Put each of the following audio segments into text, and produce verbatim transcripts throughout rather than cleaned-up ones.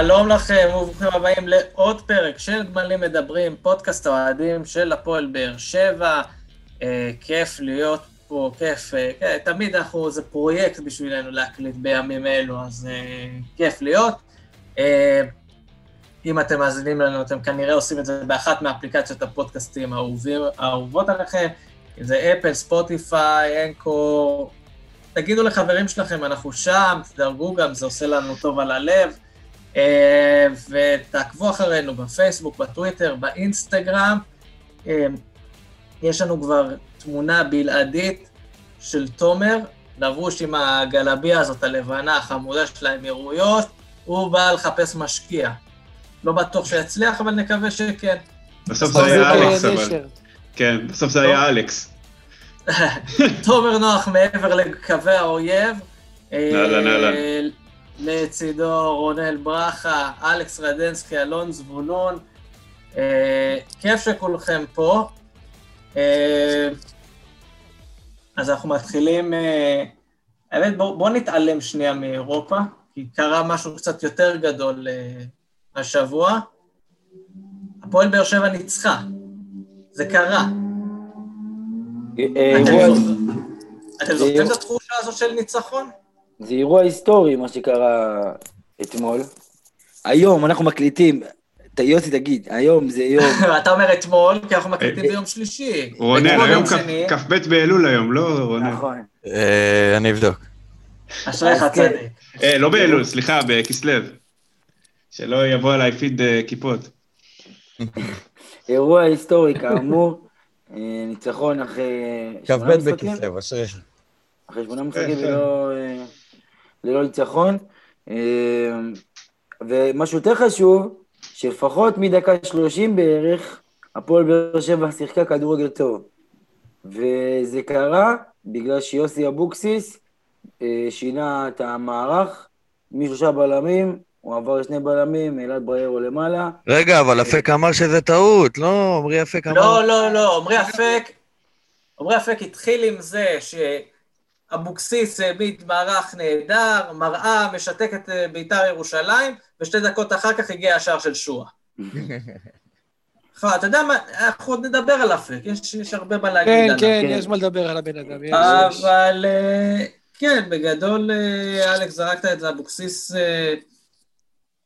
שלום לכם וברוכים הבאים לעוד פרק של גמלים מדברים, פודקאסט האוהדים של הפועל באר שבע. אה, כיף להיות פה, כיף, אה, תמיד אנחנו, זה פרויקט בשבילנו להקליט בימים אלו, אז אה, כיף להיות. אה, אם אתם מאזינים לנו, אתם כנראה עושים את זה באחת מהאפליקציות הפודקאסטים האהובות עליכם, זה אפל, ספוטיפיי, אנקור. תגידו לחברים שלכם, אנחנו שם, תדרגו גם, זה עושה לנו טוב על הלב. ותעקבו אחרינו בפייסבוק, בטוויטר, באינסטגרם. יש לנו כבר תמונה בלעדית של תומר, לבוש עם הגלביה הזאת, הלבנה, החמודה של האמירויות, הוא בא לחפש משקיע. לא בטוח שיצליח, אבל נקווה שכן. בסוף זה היה אלכס, אבל. כן, בסוף זה היה אלכס. תומר נוח מעבר לקווי האויב. נהלן, נהלן. לצידו רונל ברכה, אלכס רדנסקי, אלון זבולון. אה, כיף שכולכם פה. אה, אז אנחנו מתחילים, אה, האמת בואו בוא נתעלם שנייה מאירופה, כי קרה משהו קצת יותר גדול אה, השבוע. הפועל באר שבע ניצחה, זה קרה. אתם זוכרים את התחושה הזו של ניצחון? זה אירוע היסטורי, מה שקרה אתמול. היום אנחנו מקליטים, יוסי תגיד, היום זה יום... אתה אומר אתמול, כי אנחנו מקליטים ביום שלישי. רונן, היום כ"ב באלול היום, לא רונן? נכון. אני אבדוק. אשריך, צדק. לא באלול, סליחה, בכסלו. שלא יבוא עליי פיד כיפות. אירוע היסטורי, כאמור, ניצחון אחרי... כ"ב בכסלו, אשריך. אחרי שמונה משחקים ולא ניצחון. ומשהו יותר חשוב, שלפחות מדקה שלושים בערך, הפועל באר שבע שיחקה כדורגל טוב. וזה קרה בגלל שיוסי אבוקסיס שינה את המערך, משלושה בלמים, הוא עבר שני בלמים, אלעד בריירו למעלה. רגע, אבל אפק אמר שזה טעות, לא? עומרי אפק אמר... לא, לא, לא, עומרי אפק... עומרי אפק התחיל עם זה ש... אבוקסיס העמיד מערך נהדר, מראה משתקת ביתר ירושלים, ושתי דקות אחר כך הגיע השער של שועה. אתה יודע מה, אנחנו עוד נדבר על אפק, יש הרבה מה להגיד עליו. כן, כן, יש מה לדבר על הבן אדם. אבל כן, בגדול, אלכס, זרקת את זה, אבוקסיס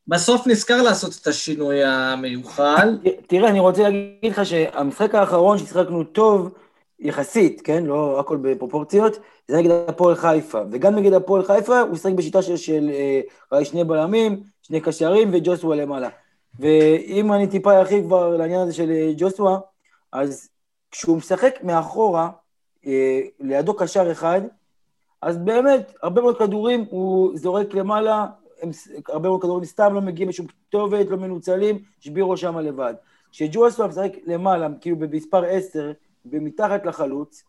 בסוף נזכר לעשות את השינוי המיוחד. תראה, אני רוצה להגיד לך שהמשחק האחרון ששחקנו טוב, יחסית, כן, לא הכל בפרופורציות, זה נגד הפועל חיפה, וגם נגד הפועל חיפה הוא שחק בשיטה של, של אה, שני בלמים, שני קשרים וג'וסווה למעלה. ואם אני טיפה ירחיב כבר לעניין הזה של אה, ג'וסווה, אז כשהוא משחק מאחורה, אה, לידו קשר אחד, אז באמת הרבה מאוד כדורים הוא זורק למעלה, הם, הרבה מאוד כדורים סתם לא מגיעים לשום כתובת, לא מנוצלים, שבירו שם לבד. כשג'וסווה משחק למעלה, כאילו במספר עשר, במתחת לחלוץ,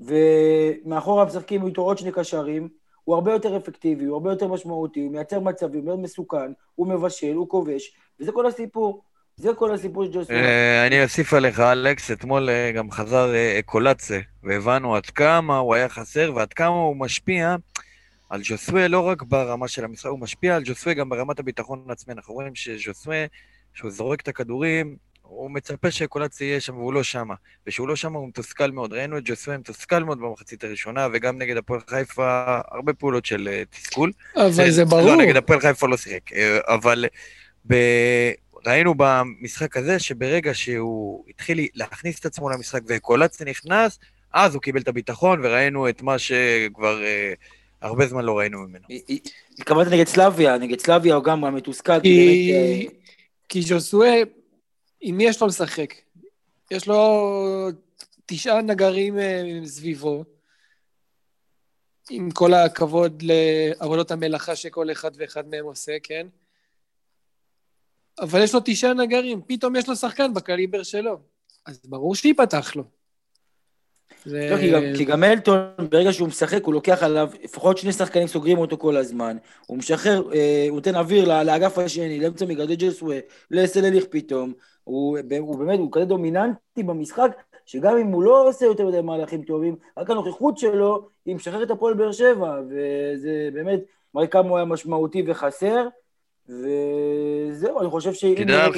ומאחורה משחקים איתו עוד שני קשרים, הוא הרבה יותר אפקטיבי, הוא הרבה יותר משמעותי, הוא מייצר מצבים, הוא מאוד מסוכן, הוא מבשל, הוא כובש, וזה כל הסיפור, זה כל הסיפור של ג'וסווה. אני אוסיף עליך, אלכס, אתמול גם חזר קולצה, והבנו עד כמה הוא היה חסר, ועד כמה הוא משפיע על ג'וסווה, לא רק ברמה של המשחק, הוא משפיע על ג'וסווה גם ברמת הביטחון עצמי, אנחנו רואים שג'וסווה, שהוא זורק את הכדורים, הוא מצפה שקולציה יהיה שם, והוא לא שם. ושהוא לא שם, הוא מתוסכל מאוד. ראינו את ג'וסווה, מתוסכל מאוד במחצית הראשונה, וגם נגד הפועל חיפה, הרבה פעולות של תסכול. אבל זה ברור. לא, נגד הפועל חיפה לא שיחק. אבל ראינו במשחק הזה, שברגע שהוא התחיל להכניס את עצמו למשחק, וקולציה נכנס, אז הוא קיבל את הביטחון, וראינו את מה שכבר הרבה זמן לא ראינו ממנו. התכוונת נגד סלאביה, נגד סלאביה הוא גם מתוסכל. כי ג'וסווה... עם מי יש לו משחק? יש לו תשעה נגרים סביבו, עם כל הכבוד לעבודות המלאכה שכל אחד ואחד מהם עושה, כן? אבל יש לו תשעה נגרים, פתאום יש לו שחקן בקליבר שלו, אז ברור שיפתח לו. זה... לא, כי, גם, כי גם אלטון, ברגע שהוא משחק, הוא לוקח עליו, לפחות שני שחקנים סוגרים אותו כל הזמן, הוא משחרר, אה, הוא נותן אוויר לאגף השני, לאמצע מגרדי ג'וסווה, לסלליך פתאום, הוא, הוא באמת, הוא כזה דומיננטי במשחק, שגם אם הוא לא עושה יותר מדי מהלכים טובים, רק הנוכחות שלו, היא משחררת הפועל באר שבע, וזה באמת מראה כמה הוא היה משמעותי וחסר, וזהו, אני חושב ש... תדע לך,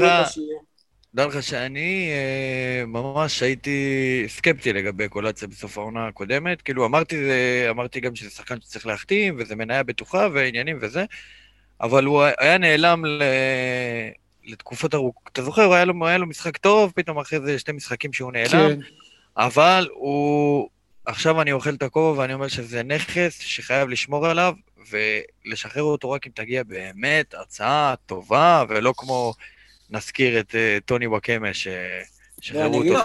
תדע לך שאני ממש הייתי סקפטי לגבי קולציה בסוף העונה הקודמת, כאילו אמרתי, זה, אמרתי גם שזה שחקן שצריך להחתים, וזה מניה בטוחה ועניינים וזה, אבל הוא היה נעלם ל... לתקופות ארוכות, אתה זוכר, היה לו, היה לו משחק טוב, פתאום אחרי זה שתי משחקים שהוא נעלם, כן. אבל הוא, עכשיו אני אוכל את הכובע ואני אומר שזה נכס שחייב לשמור עליו, ולשחרר אותו רק אם תגיע באמת הצעה טובה, ולא כמו נזכיר את uh, טוני וואקמה ששחררו אותו.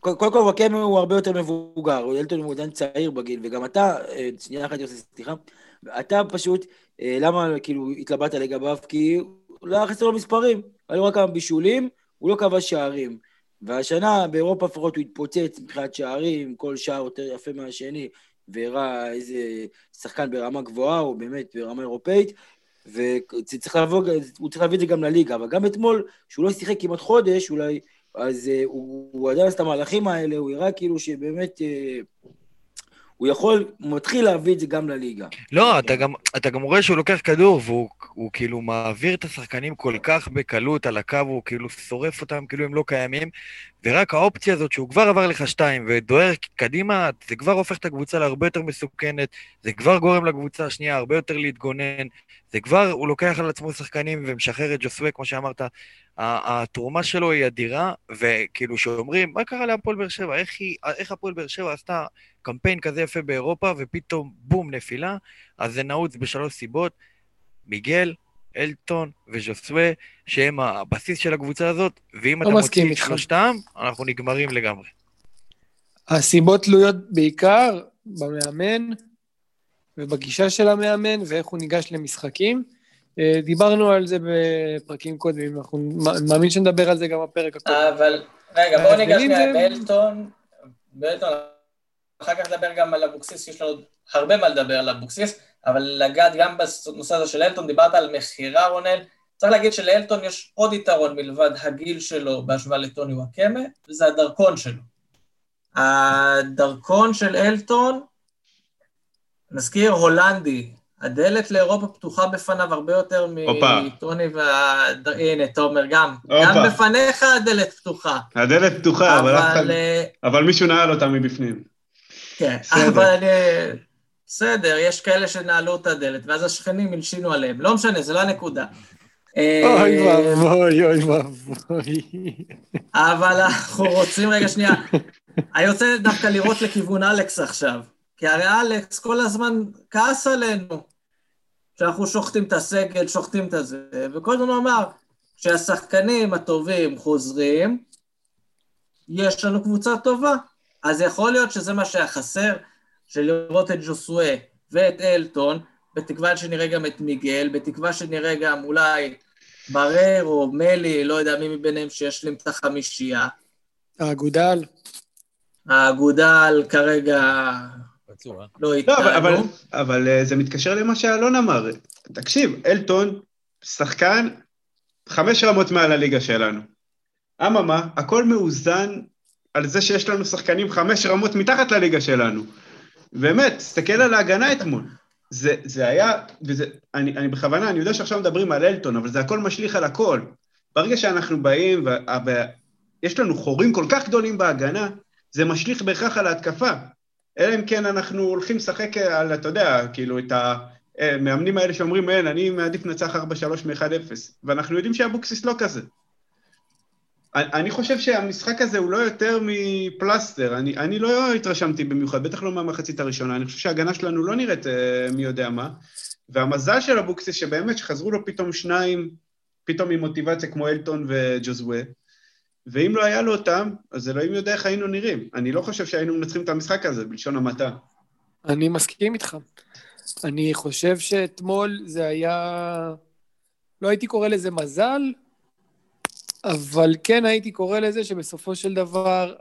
קודם כל וואקמה הוא הרבה יותר מבוגר, הוא ילד מודן צעיר בגיל, וגם אתה, שנייה אחת יוסי, סליחה, אתה פשוט, למה כאילו התלבט לגביו? כי לא חסר לו מספרים, היו רק כמה בישולים, הוא לא קבע שערים. והשנה באירופה לפחות הוא התפוצץ מבחינת שערים, כל שער יותר יפה מהשני, והראה איזה שחקן ברמה גבוהה, או באמת ברמה אירופאית, והוא צריך להביא את זה גם לליגה, אבל גם אתמול, שהוא לא שיחק כמעט חודש, אולי, אז הוא, הוא עדיין את המהלכים האלה, הוא הראה כאילו שבאמת... הוא יכול, הוא מתחיל להביא את זה גם לליגה. לא, אתה גם, אתה גם רואה שהוא לוקח כדור, והוא הוא כאילו מעביר את השחקנים כל כך בקלות על הקו, הוא כאילו שורף אותם, כאילו הם לא קיימים, ורק האופציה הזאת שהוא כבר עבר לך שתיים, ודוהר קדימה, זה כבר הופך את הקבוצה להרבה יותר מסוכנת, זה כבר גורם לקבוצה השנייה הרבה יותר להתגונן, זה כבר, הוא לוקח על עצמו שחקנים ומשחרר את ג'וסווה, כמו שאמרת, התרומה שלו היא אדירה, וכאילו שאומרים, מה קרה להפועל באר שבע? איך, איך הפועל באר שבע עשתה קמפיין כזה יפה באירופה, ופתאום בום נפילה, אז זה נעוץ בשלוש סיבות, מיגל, אלטון וז'וסווה, שהם הבסיס של הקבוצה הזאת, ואם אתה מוציא את שלושתם, אנחנו נגמרים לגמרי. הסיבות תלויות בעיקר במאמן, ובגישה של המאמן, ואיך הוא ניגש למשחקים. דיברנו על זה בפרקים קודמים, אנחנו מאמין שנדבר על זה גם בפרק הקודם. אבל רגע, בואו ניגש לאלטון, באלטון, אחר כך לדבר גם על אבוקסיס, יש לנו הרבה מה לדבר על אבוקסיס, אבל לגעת גם בנושא הזה של אלטון, דיברת על מחירה רונל, צריך להגיד שלאלטון יש עוד יתרון מלבד הגיל שלו בהשוואה לטוני וואקמה, וזה הדרכון שלו. הדרכון של אלטון, נזכיר, הולנדי, הדלת לאירופה פתוחה בפניו הרבה יותר מטוני וה... הנה, תומר, גם. גם בפניך הדלת פתוחה. הדלת פתוחה, אבל... אבל, אבל מישהו נעל אותה מבפנים. כן, סדר. אבל... בסדר, יש כאלה שנעלו את הדלת, ואז השכנים מלשינו עליהם. לא משנה, זה לא הנקודה. אוי ואבוי, אוי ואבוי. אבל אנחנו רוצים, רגע שנייה, אני רוצה דווקא לראות לכיוון אלכס עכשיו. כי הרי אלכס כל הזמן כעס עלינו, שאנחנו שוחטים את הסגל, שוחטים את הזה, וכל הזמן הוא אמר, כשהשחקנים הטובים חוזרים, יש לנו קבוצה טובה, אז יכול להיות שזה מה שהחסר, שלראות את ג'וסווה ואת אלטון, בתקווה שנראה גם את מיגל, בתקווה שנראה גם אולי ברר או מלי, לא יודע מי מביניהם שישלים את החמישייה. האגודל. האגודל כרגע... לא, אבל, אבל זה מתקשר למה שאלון אמר. תקשיב, אלטון, שחקן, חמש רמות מעל הליגה שלנו. אממה, הכל מאוזן על זה שיש לנו שחקנים חמש רמות מתחת לליגה שלנו. באמת, תסתכל על ההגנה אתמול. זה, זה היה, וזה, אני, אני בכוונה, אני יודע שעכשיו מדברים על אלטון, אבל זה הכל משליך על הכל. ברגע שאנחנו באים, ו, ו, יש לנו חורים כל כך גדולים בהגנה, זה משליך בהכרח על ההתקפה. אלא אם כן אנחנו הולכים לשחק על, אתה יודע, כאילו את המאמנים האלה שאומרים, אין, אני מעדיף נצח ארבע שלוש אחת אפס, ואנחנו יודעים שאבוקסיס לא כזה. אני חושב שהמשחק הזה הוא לא יותר מפלסטר, אני, אני לא התרשמתי במיוחד, בטח לא מהמחצית הראשונה, אני חושב שההגנה שלנו לא נראית מי יודע מה, והמזל של אבוקסיס שבאמת שחזרו לו פתאום שניים, פתאום עם מוטיבציה כמו אלטון וג'וזווה, ואם לא היה לו אותם, אז אלוהים יודע איך היינו נראים. אני לא חושב שהיינו מנצחים את המשחק הזה, בלשון המעטה. אני מסכים איתך. אני חושב שאתמול זה היה... לא הייתי קורא לזה מזל, אבל כן הייתי קורא לזה שבסופו של דבר,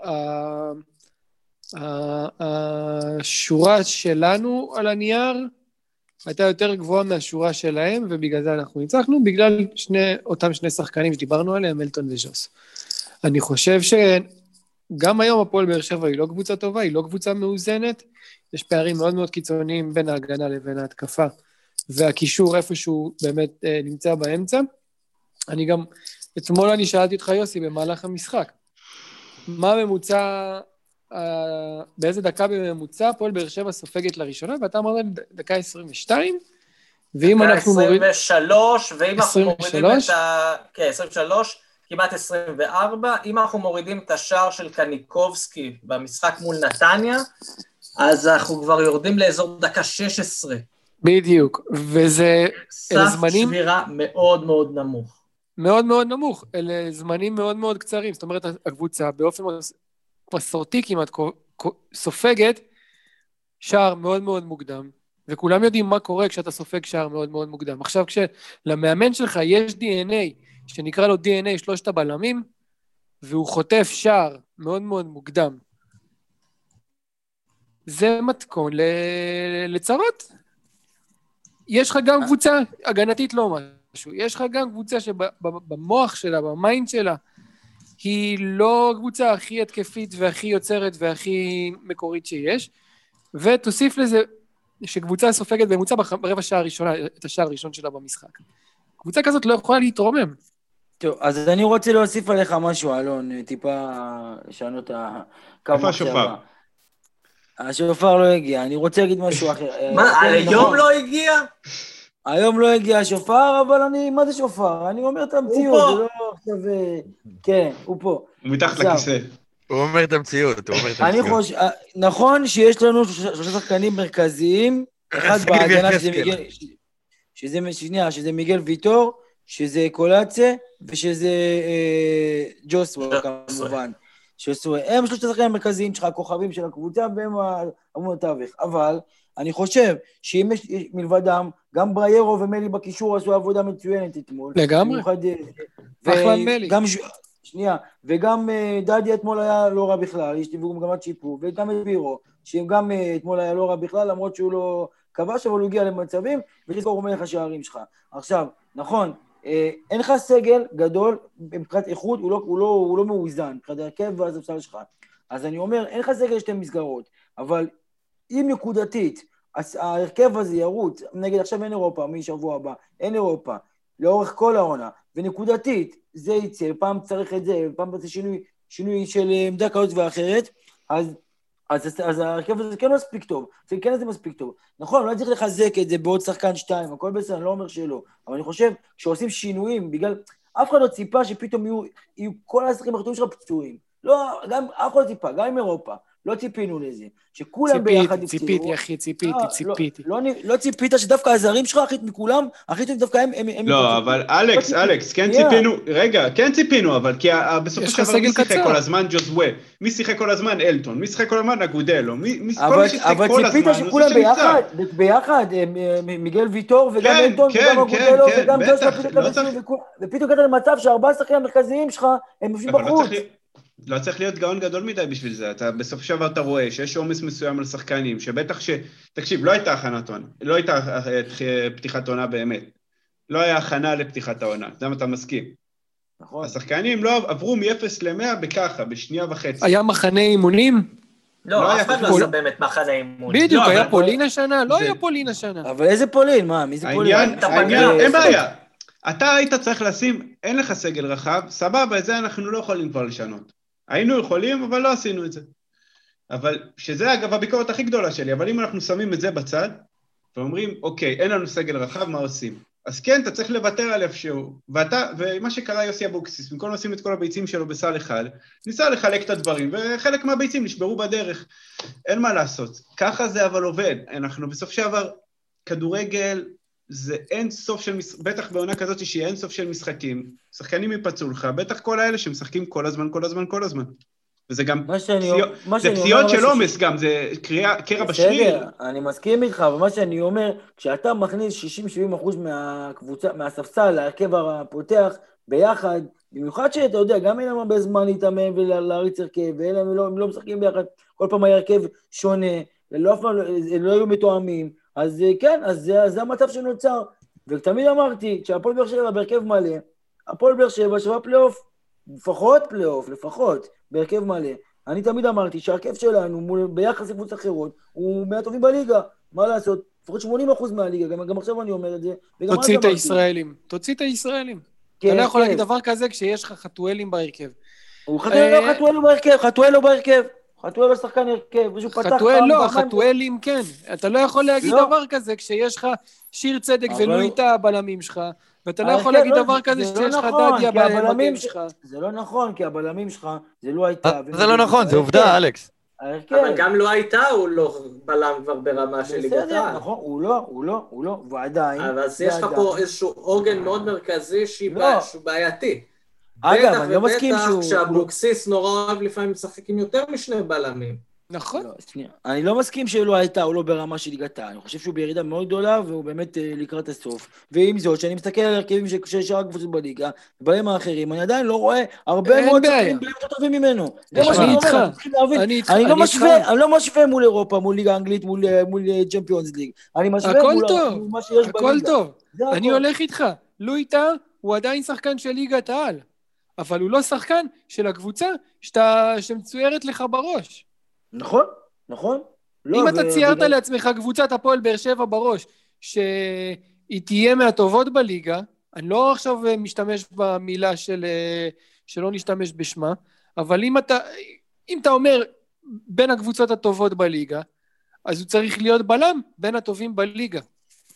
השורה שלנו על הנייר הייתה יותר גבוהה מהשורה שלהם, ובגלל זה אנחנו ניצחנו, בגלל שני, אותם שני שחקנים שדיברנו עליהם, אלטון וג'וס. אני חושב שגם היום הפועל באר שבע היא לא קבוצה טובה, היא לא קבוצה מאוזנת, יש פערים מאוד מאוד קיצוניים בין ההגנה לבין ההתקפה, והקישור איפשהו באמת נמצא באמצע. אני גם, אתמול אני שאלתי אותך יוסי במהלך המשחק, מה ממוצע, באיזה דקה בממוצע הפועל באר שבע סופגת לראשונה, ואתה אמרת דקה עשרים ושתיים, ואם אנחנו מורידים... דקה עשרים ושלוש, ואם אנחנו מורידים את ה... כן, עשרים ושלוש, כמעט עשרים וארבע, אם אנחנו מורידים את השער של קניקובסקי במשחק מול נתניה, אז אנחנו כבר יורדים לאזור דקה שש עשרה. בדיוק, וזה... סף שבירה מאוד מאוד נמוך. מאוד מאוד נמוך, אלה זמנים מאוד מאוד קצרים, זאת אומרת, הקבוצה באופן מסורתי כמעט סופגת שער מאוד מאוד מוקדם, וכולם יודעים מה קורה כשאתה סופג שער מאוד מאוד מוקדם. עכשיו כשלמאמן שלך יש די אן איי, שנקרא לו די אן איי שלושת הבלמים, והוא חוטף שער מאוד מאוד מוקדם, זה מתכון לצרות. יש לך גם קבוצה הגנתית לא משהו, יש לך גם קבוצה שבמוח שלה, במיינד שלה, היא לא קבוצה הכי התקפית והכי יוצרת והכי מקורית שיש, ותוסיף לזה שקבוצה סופגת בממוצע ברבע שעה הראשונה, את השער הראשון שלה במשחק. קבוצה כזאת לא יכולה להתרומם. טוב, אז אני רוצה להוסיף עליך משהו, אלון, טיפה שנות הקו השופר. השופר לא הגיע, אני רוצה להגיד משהו אחר. מה, היום לא הגיע? היום לא הגיע השופר, אבל אני, מה זה שופר? אני אומר את המציאות, זה לא עכשיו, כן, הוא פה. הוא מתחת לכיסא. הוא אומר את המציאות, הוא אומר את המציאות. נכון שיש לנו שלושה שחקנים מרכזיים, אחד בהגנה שזה מיגל, שזה מיגל ויטור, שזה קולצה, ושזה ג'וסווה כמובן. הם שלושת השחקנים המרכזיים שלך, הכוכבים של הקבוצה, והם עמוד התווך, אבל... אני חושב שאם יש מלבדם, גם בריירו ומלי בקישור עשו עבודה מצוינת אתמול. לגמרי. אחלה מלי. שנייה, וגם דדי אתמול היה לא רע בכלל, יש תיווגו מגמת שיפור, וגם את פירו, שגם אתמול היה לא רע בכלל, למרות שהוא לא כבש, אבל הוא הגיע למצבים, ולזכור הוא מלך השערים שלך. עכשיו, נכון, אין לך סגל גדול, מבחינת איכות, הוא לא, הוא לא, הוא לא מאוזן, מבחינת הרכב והספסל שלך. אז אני אומר, אין לך סגל שתי מסגרות, אבל אם נקודתית, ההרכב הזה ירוץ, נגיד עכשיו אין אירופה, משבוע הבא, אין אירופה, לאורך כל העונה, ונקודתית, זה יצא, פעם צריך את זה, פעם זה שינוי, שינוי של עמדה כאות ואחרת, אז, אז, אז ההרכב הזה כן מספיק טוב, זה כן זה מספיק טוב. נכון, לא צריך לחזק את זה בעוד שחקן שתיים, הכל בסדר, אני לא אומר שלא, אבל אני חושב, כשעושים שינויים, בגלל, אף אחד לא ציפה שפתאום יהיו, יהיו כל השחקים החתומים שלך פצועים, לא, גם, אף אחד לא ציפה, גם עם אירופה, לא ציפינו לזה, שכולם ביחד... ציפיתי, אחי, ציפיתי, ציפיתי. לא ציפית שדווקא הזרים שלך, אחי, מכולם, אחי, דווקא הם... לא, אבל אלכס, אלכס, כן ציפינו, רגע, כן ציפינו, אבל כי בסופו של דבר מי שיחק כל הזמן ג'וזווה, מי שיחק כל הזמן אלטון, מי שיחק כל הזמן אגודלו, מי שיחק כל הזמן... אבל ציפית שכולם ביחד, ביחד, מיגל ויטור וגם אלטון וגם אגודלו וגם ג'וזווה, ופתאום קטן למצב שארבעה שחקנים המרכזיים שלך הם מפשים בחוץ. לא צריך להיות גאון גדול מדי בשביל זה, אתה בסוף שעבר אתה רואה שיש עומס מסוים על שחקנים, שבטח ש... תקשיב, לא הייתה הכנת עונה, לא הייתה פתיחת עונה באמת, לא היה הכנה לפתיחת העונה, זה מה אתה מסכים. נכון. השחקנים לא עברו מ-אפס ל-מאה בככה, בשנייה וחצי. היה מחנה אימונים? לא, אף אחד לא עשה באמת מחנה אימונים. בדיוק, היה פולין השנה? לא היה פולין השנה. אבל איזה פולין? מה, מי זה פולין? העניין, אין בעיה. אתה היית צריך לשים, אין לך סגל רחב, סבבה, את זה אנחנו לא יכולים כבר לשנות. היינו יכולים, אבל לא עשינו את זה. אבל שזה אגב הביקורת הכי גדולה שלי, אבל אם אנחנו שמים את זה בצד, ואומרים, אוקיי, אין לנו סגל רחב, מה עושים? אז כן, אתה צריך לוותר על איפשהו, ואתה, ומה שקרה יוסי אבוקסיס, במקום לשים את כל הביצים שלו בסל אחד, ניסה לחלק את הדברים, וחלק מהביצים נשברו בדרך. אין מה לעשות. ככה זה אבל עובד. אנחנו בסוף שעבר, כדורגל, זה אין סוף של משחקים, בטח בעונה כזאת שיהיה אין סוף של משחקים, שחקנים יפצעו לך, בטח כל האלה שמשחקים כל הזמן, כל הזמן, כל הזמן. וזה גם, זה פציעות של אומס גם, זה קרע בשריר. בסדר, אני מסכים איתך, אבל מה שאני אומר, כשאתה מכניס שישים שבעים אחוז מהקבוצה, מהספסל, להרכב הפותח, ביחד, במיוחד שאתה יודע, גם אין להם הרבה זמן להתאמן ולהריץ הרכב, והם לא משחקים ביחד, כל פעם הרכב שונה, לא היו מתואמים, אז כן, אז זה, זה המצב שנוצר, ותמיד אמרתי, כשהפועל באר שבע בהרכב מלא, הפועל באר שבע שווה פלייאוף, לפחות פלייאוף, לפחות, בהרכב מלא. אני תמיד אמרתי שהרכב שלנו, ביחס לקבוצות אחרות, הוא מהטובים בליגה, מה לעשות? לפחות שמונים אחוז מהליגה, גם, גם עכשיו אני אומר את זה. תוציא את הישראלים, תוציא את הישראלים. אתה לא יכול להגיד דבר כזה כשיש לך חתואלים בהרכב. חתואל בהרכב, חתואל בהרכב. חתואל בשחקן הרכב, ושהוא פתח... חתואל לא, חתואלים כן. אתה לא יכול להגיד דבר כזה כשיש לך שיר צדק ולויטה הבלמים שלך, ואתה לא יכול להגיד דבר כזה שיש לך דדיה בלמים שלך. זה לא נכון, כי הבלמים שלך זה לא הייתה. זה לא נכון, זה עובדה, אלכס. אבל גם לא הייתה, הוא לא בלם כבר ברמה של ליגתה. נכון, הוא לא, הוא לא, הוא לא, ועדיין. אז יש לך פה איזשהו עוגן מאוד מרכזי שהוא בעייתי. אגב, אני לא מסכים שהוא... בטח שאבוקסיס נורא אוהב לפעמים משחקים יותר משני בלמים. נכון. אני לא מסכים שהוא לא הייתה, הוא לא ברמה של ליגתה. אני חושב שהוא בירידה מאוד גדולה, והוא באמת לקראת הסוף. ועם זאת, שאני מסתכל על הרכבים של שאר הקבוצות בליגה, בלמים האחרים, אני עדיין לא רואה הרבה מאוד שחקנים בלמים טובים ממנו. אני איתך. אני לא משווה מול אירופה, מול ליגה אנגלית, מול צ'מפיונס ליג. אני משווה מול מה שיש בליגה. הכל טוב, אני הולך איתך. לא איתה, הוא עדיין שחקן של ליגת העל. אבל הוא לא שחקן של הקבוצה שאתה, שמצוירת לך בראש. נכון, נכון. לא, אם ו... אתה ציירת ו... לעצמך קבוצת הפועל באר שבע בראש, שהיא תהיה מהטובות בליגה, אני לא עכשיו משתמש במילה של, שלא נשתמש בשמה, אבל אם אתה, אם אתה אומר בין הקבוצות הטובות בליגה, אז הוא צריך להיות בלם בין הטובים בליגה.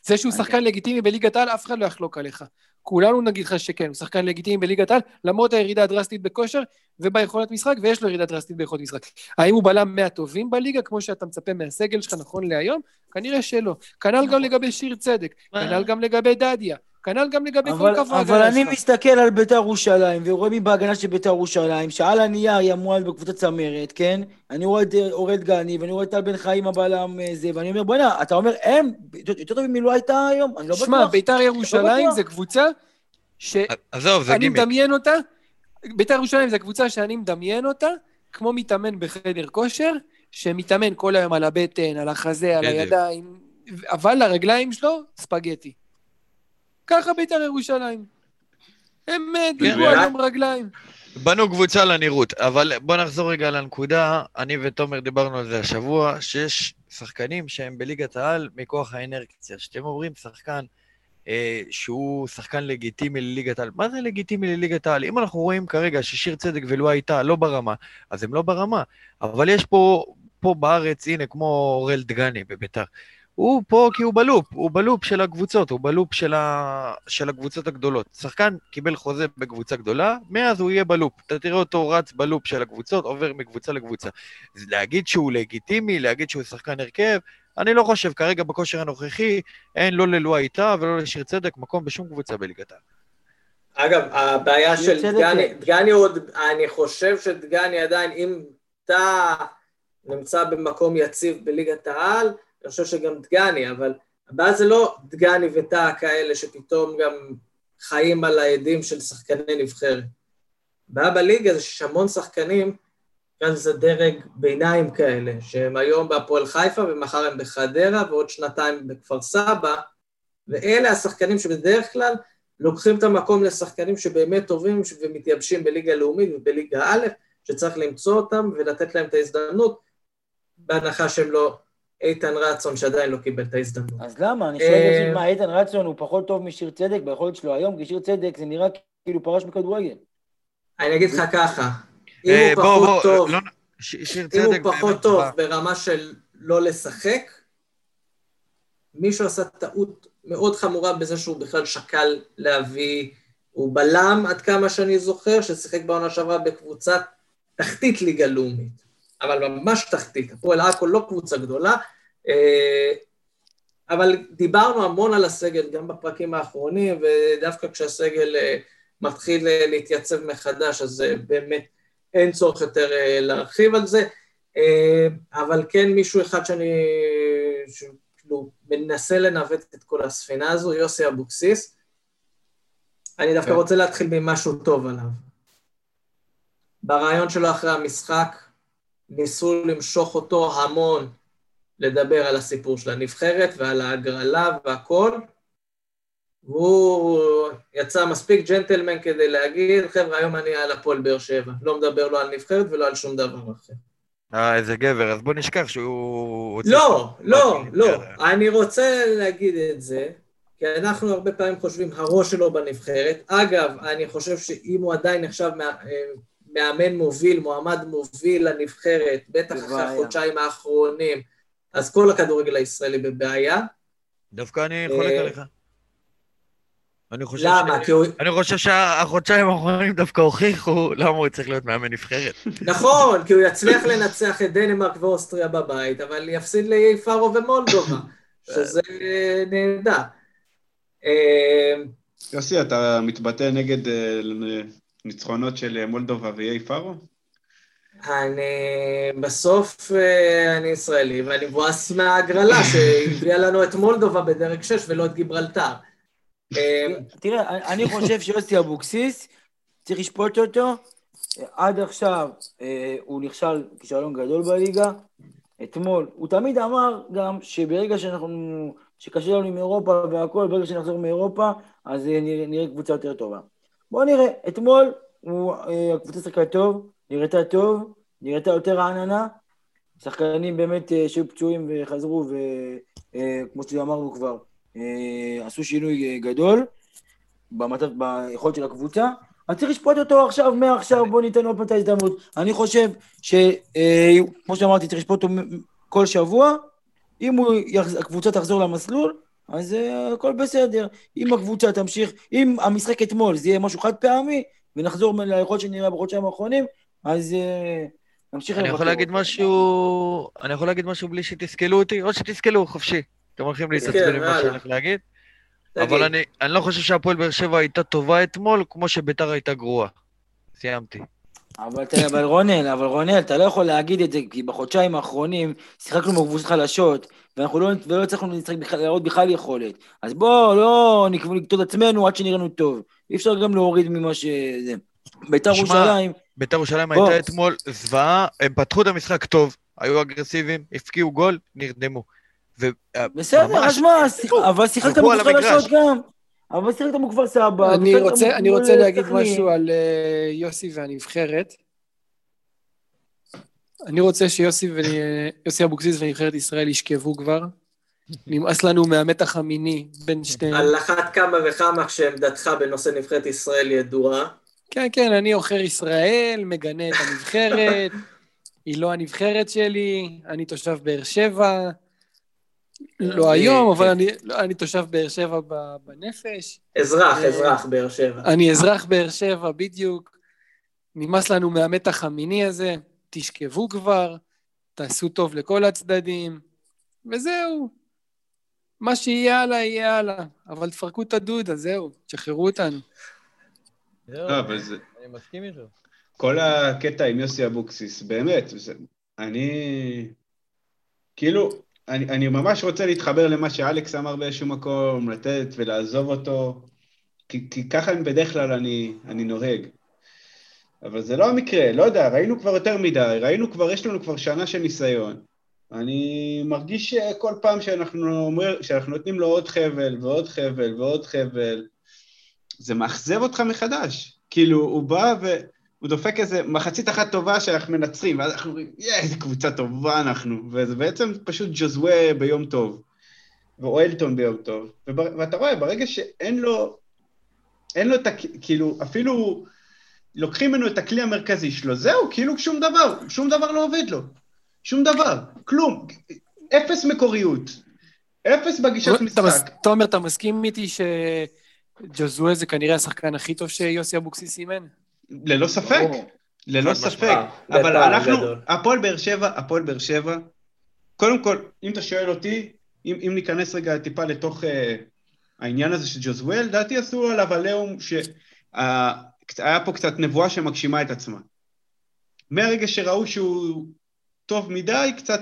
זה שהוא שחקן לגיטימי בליגת העל, אף אחד לא יחלוק עליך. כולנו נגיד לך שכן, הוא שחקן לגיטימי בליגת העל, למרות הירידה הדרסטית בכושר וביכולת משחק, ויש לו ירידה דרסטית ביכולת משחק. האם הוא בלם מהטובים בליגה, כמו שאתה מצפה מהסגל שלך נכון להיום? כנראה שלא. כנ"ל גם לגבי שיר צדק, כנ"ל גם לגבי דדיה, כנ"ל גם לגבי כל קו ההגנה. אבל אני מסתכל על בית"ר ירושלים, ורואה מי בהגנה של בית"ר ירושלים, שעל הנייר היא מועלת בקבוצת צמרת, כן? אני רואה את אורי דגני, ואני רואה את טל בן חיים הבעלם זה, ואני אומר, בוא'נה, אתה אומר, הם, יותר טובים מלא הייתה היום, אני לא בטוח. שמע, בית"ר ירושלים זה קבוצה שאני מדמיין אותה, בית"ר ירושלים זה קבוצה שאני מדמיין אותה, כמו מתאמן בחדר כושר, שמתאמן כל היום על הבטן, על החזה, על הידיים, אבל הרגליים שלו, ספגטי. ככה בית"ר ירושלים. הם דיברו עליהם רגליים. בנו קבוצה לנראות, אבל בוא נחזור רגע לנקודה, אני ותומר דיברנו על זה השבוע, שיש שחקנים שהם בליגת העל מכוח האנרקציה, שאתם אומרים שחקן אה, שהוא שחקן לגיטימי לליגת העל, מה זה לגיטימי לליגת העל? אם אנחנו רואים כרגע ששיר צדק ולא הייתה לא ברמה, אז הם לא ברמה, אבל יש פה, פה בארץ, הנה כמו אורל דגני בביתר, הוא פה כי הוא בלופ, הוא בלופ של הקבוצות, הוא בלופ של, ה... של הקבוצות הגדולות. שחקן קיבל חוזה בקבוצה גדולה, מאז הוא יהיה בלופ. אתה תראה אותו רץ בלופ של הקבוצות, עובר מקבוצה לקבוצה. אז להגיד שהוא לגיטימי, להגיד שהוא שחקן הרכב, אני לא חושב, כרגע בכושר הנוכחי, אין לא ללואה איתה ולא לשיר צדק מקום בשום קבוצה בליגתה. אגב, הבעיה של דגני, דגני עוד, אני חושב שדגני עדיין, אם אתה נמצא במקום יציב בליגת העל, אני חושב שגם דגני, אבל הבא זה לא דגני וטע כאלה שפתאום גם חיים על העדים של שחקני נבחרת. הבא בליגה זה שהמון שחקנים, כאן זה דרג ביניים כאלה, שהם היום בהפועל חיפה ומחר הם בחדרה ועוד שנתיים בכפר סבא, ואלה השחקנים שבדרך כלל לוקחים את המקום לשחקנים שבאמת טובים ומתייבשים בליגה לאומית ובליגה א', שצריך למצוא אותם ולתת להם את ההזדמנות, בהנחה שהם לא... איתן רצון שעדיין לא קיבל את ההזדמנות. אז למה? אני שואל את מה, איתן רצון הוא פחות טוב משיר צדק, ביכולת שלו היום, כי שיר צדק זה נראה כאילו פרש מכדורגל. אני אגיד לך ככה, אם הוא פחות טוב, אם הוא פחות טוב ברמה של לא לשחק, מישהו עשה טעות מאוד חמורה בזה שהוא בכלל שקל להביא, הוא בלם עד כמה שאני זוכר, ששיחק בעונה שעברה בקבוצת תחתית ליגה לאומית. אבל ממש תחתית, הפועל עכו לא קבוצה גדולה, אבל דיברנו המון על הסגל, גם בפרקים האחרונים, ודווקא כשהסגל מתחיל להתייצב מחדש, אז באמת אין צורך יותר להרחיב על זה, אבל כן מישהו אחד שאני מנסה לנווט את כל הספינה הזו, יוסי אבוקסיס, אני דווקא רוצה להתחיל ממשהו טוב עליו. ברעיון שלו אחרי המשחק, ניסו למשוך אותו המון לדבר על הסיפור של הנבחרת ועל ההגרלה והכל. הוא יצא מספיק ג'נטלמן כדי להגיד, חבר'ה, היום אני על הפועל באר שבע, לא מדבר לו על נבחרת ולא על שום דבר אחר. אה, איזה גבר, אז בוא נשכח שהוא... לא, לא, לא, אני רוצה להגיד את זה, כי אנחנו הרבה פעמים חושבים הראש שלו בנבחרת, אגב, אני חושב שאם הוא עדיין נחשב מאמן מוביל, מועמד מוביל לנבחרת, בטח אחרי החודשיים האחרונים, אז כל הכדורגל הישראלי בבעיה. דווקא אני חולק עליך. אני חושב שהחודשיים האחרונים דווקא הוכיחו למה הוא צריך להיות מאמן נבחרת. נכון, כי הוא יצליח לנצח את דנמרק ואוסטריה בבית, אבל יפסיד ליפארו ומולדובה, שזה נהדר. יוסי, אתה מתבטא נגד ניצחונות של מולדובה ויפארו? אני, בסוף אני ישראלי, ואני מבואס מההגרלה שהביאה לנו את מולדובה בדרג שש ולא את גיברלטר. תראה, אני חושב שיוסי אבוקסיס, צריך לשפוט אותו, עד עכשיו הוא נכשל כישלון גדול בליגה, אתמול, הוא תמיד אמר גם שברגע שאנחנו, שקשה לנו עם אירופה והכל, ברגע שנחזור מאירופה, אז נראה קבוצה יותר טובה. בואו נראה, אתמול הקבוצה שחקה טוב, נראתה טוב, נראתה יותר העננה, שחקנים באמת שהיו פצועים וחזרו, וכמו שאמרנו כבר, עשו שינוי גדול ביכולת של הקבוצה. אני צריך לשפוט אותו עכשיו, מעכשיו, בוא ניתן עוד פעם את ההזדמנות. אני חושב שכמו שאמרתי, צריך לשפוט אותו כל שבוע, אם הקבוצה תחזור למסלול, אז הכל בסדר. אם הקבוצה תמשיך, אם המשחק אתמול זה יהיה משהו חד פעמי, ונחזור ליכולת שנראה בחודשיים האחרונים, אז נמשיך... אני יכול להגיד משהו, אני יכול להגיד משהו בלי שתסכלו אותי, או שתסכלו, חופשי. אתם הולכים להתעצבן עם מה שאני הולך להגיד, אבל אני לא חושב שהפועל באר שבע הייתה טובה אתמול, כמו שביתר הייתה גרועה. סיימתי. אבל רונן, אבל רונן, אתה לא יכול להגיד את זה, כי בחודשיים האחרונים שיחקנו מגבוש חלשות, ואנחנו לא צריכים להראות בכלל יכולת. אז בואו, לא נקטוד עצמנו עד שנראינו טוב. אי אפשר גם להוריד ממה שזה. ביתר ירושלים... ביתר ירושלים הייתה אתמול זוועה, הם פתחו את המשחק טוב, היו אגרסיביים, הפקיעו גול, נרדמו. בסדר, אז מה, אבל שיחקת מוגבר לשעות גם, אבל שיחקת מוגבר סבא. אני רוצה להגיד משהו על יוסי והנבחרת. אני רוצה שיוסי אבוקסיס ונבחרת ישראל ישכבו כבר. נמאס לנו מהמתח המיני בין שתיהם. על אחת כמה וכמה שעמדתך בנושא נבחרת ישראל ידועה. כן, כן, אני אוכר ישראל, מגנה את הנבחרת, היא לא הנבחרת שלי, אני תושב באר שבע. לא היום, אבל אני תושב באר שבע בנפש. אזרח, אזרח באר שבע. אני אזרח באר שבע, בדיוק. נמאס לנו מהמתח המיני הזה, תשכבו כבר, תעשו טוב לכל הצדדים, וזהו. מה שיהיה הלאה, יהיה הלאה. אבל תפרקו את הדודה, זהו, תשחררו אותנו. זהו, אני מסכים איתו. כל הקטע עם יוסי אבוקסיס, באמת, אני... כאילו... אני, אני ממש רוצה להתחבר למה שאלכס אמר באיזשהו מקום, לתת ולעזוב אותו, כי, כי ככה בדרך כלל אני, אני נוהג. אבל זה לא המקרה, לא יודע, ראינו כבר יותר מדי, ראינו כבר, יש לנו כבר שנה של ניסיון. אני מרגיש שכל פעם שאנחנו, אומר, שאנחנו נותנים לו עוד חבל ועוד חבל ועוד חבל, זה מאכזב אותך מחדש. כאילו, הוא בא והוא דופק איזה מחצית אחת טובה שאנחנו מנצחים, ואז אנחנו אומרים, יא, איזה קבוצה טובה אנחנו, וזה בעצם פשוט ג'וזווה ביום טוב, ואוילטון ביום טוב, ובר... ואתה רואה, ברגע שאין לו, אין לו, תק... כאילו, אפילו לוקחים ממנו את הכלי המרכזי שלו, זהו, כאילו שום דבר, שום דבר לא עובד לו, שום דבר, כלום, אפס מקוריות, אפס בגישת ו... משחק. תומר, אתה מסכים איתי שג'וזווה זה כנראה השחקן הכי טוב שיוסי אבוקסיס אימן? ללא ספק, ללא ספק, אבל אנחנו, הפועל באר שבע, הפועל באר שבע, קודם כל, אם אתה שואל אותי, אם ניכנס רגע טיפה לתוך העניין הזה של ג'וזווה, דעתי עשו עליו הלאום, שהיה פה קצת נבואה שמגשימה את עצמה. מהרגע שראו שהוא טוב מדי, קצת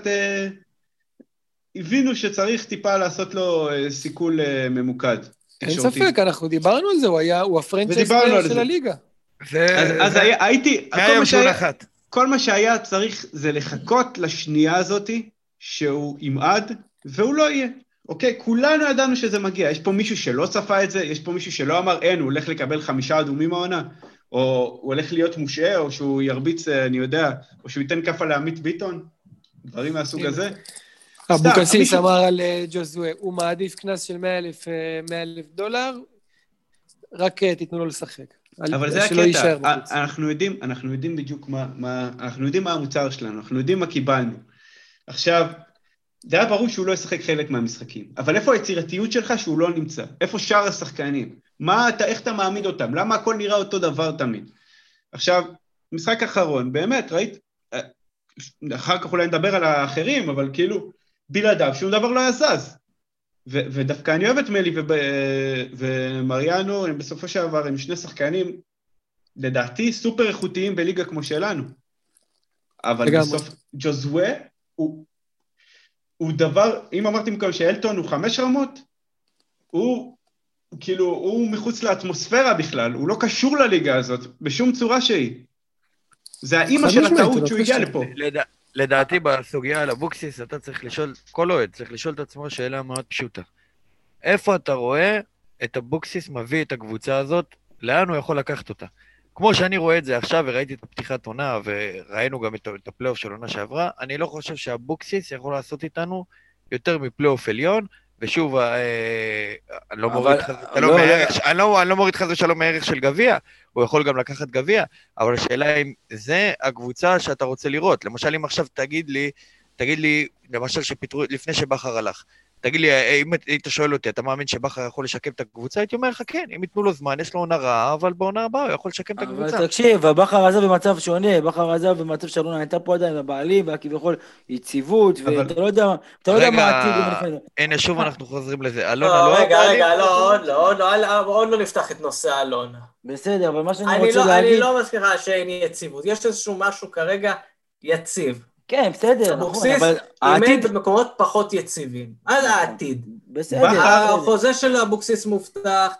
הבינו שצריך טיפה לעשות לו סיכול ממוקד. אין ספק, אנחנו דיברנו על זה, הוא הפרנצ'ייז של הליגה. אז הייתי, כל מה שהיה צריך זה לחכות לשנייה הזאת שהוא ימעד והוא לא יהיה, אוקיי? כולנו ידענו שזה מגיע, יש פה מישהו שלא צפה את זה, יש פה מישהו שלא אמר אין, הוא הולך לקבל חמישה אדומים העונה, או הוא הולך להיות מושעה, או שהוא ירביץ, אני יודע, או שהוא ייתן כפה לעמית ביטון, דברים מהסוג הזה. אבוקסיס אמר על ג'וזואה, הוא מעדיף קנס של מאה אלף דולר, רק תיתנו לו לשחק. אבל זה הקטע, אנחנו יודעים, אנחנו יודעים בדיוק מה, אנחנו יודעים מה המוצר שלנו, אנחנו יודעים מה קיבלנו. עכשיו, זה היה ברור שהוא לא ישחק חלק מהמשחקים, אבל איפה היצירתיות שלך שהוא לא נמצא? איפה שאר השחקנים? מה, אתה, איך אתה מעמיד אותם? למה הכל נראה אותו דבר תמיד? עכשיו, משחק אחרון, באמת, ראית? אחר כך אולי נדבר על האחרים, אבל כאילו, בלעדיו, שום דבר לא יזז. ו- ודווקא אני אוהב את מלי ו- ומריאנו, הם בסופו שעבר, הם שני שחקנים, לדעתי, סופר איכותיים בליגה כמו שלנו. אבל וגם... בסוף, ג'וזואה הוא... הוא דבר, אם אמרתם כאן שאלטון הוא חמש רמות, הוא, כאילו, הוא מחוץ לאטמוספירה בכלל, הוא לא קשור לליגה הזאת, בשום צורה שהיא. זה האמא של הטעות שהוא הגיע לפה. לדעתי, בסוגיה על אבוקסיס, אתה צריך לשאול, כל עוד, צריך לשאול את עצמו שאלה מאוד פשוטה. איפה אתה רואה את אבוקסיס מביא את הקבוצה הזאת, לאן הוא יכול לקחת אותה? כמו שאני רואה את זה עכשיו, וראיתי את הפתיחת עונה, וראינו גם את הפלייאוף של עונה שעברה, אני לא חושב שהבוקסיס יכול לעשות איתנו יותר מפלייאוף עליון, ושוב, אני לא מוריד חז ושלום מערך של גביע, הוא יכול גם לקחת גביע, אבל השאלה אם זה הקבוצה שאתה רוצה לראות, למשל אם עכשיו תגיד לי, תגיד לי, למשל לפני שבחר הלך, תגיד לי, אם אתה שואל אותי, אתה מאמין שבחר יכול לשקם את הקבוצה? הייתי אומר לך, כן, אם יתנו לו זמן, יש לו עונה רעה, אבל בעונה הבאה הוא יכול לשקם את הקבוצה. אבל תקשיב, הבחר עזב במצב שונה, בחר עזב במצב שלונה, הייתה פה עדיין הבעלים, והכביכול יציבות, ואתה לא יודע, אתה לא יודע מה העתיד. הנה, שוב אנחנו חוזרים לזה. אלונה, לא... רגע, רגע, אלון, אלון לא נפתח את נושא אלונה. בסדר, אבל מה שאני רוצה להגיד... אני לא מזכירה שאין יציבות, יש איזשהו משהו כרגע יציב. כן, בסדר, נכון, אבל העתיד... במקומות פחות יציבים, על העתיד. בסדר. החוזה של אבוקסיס מובטח,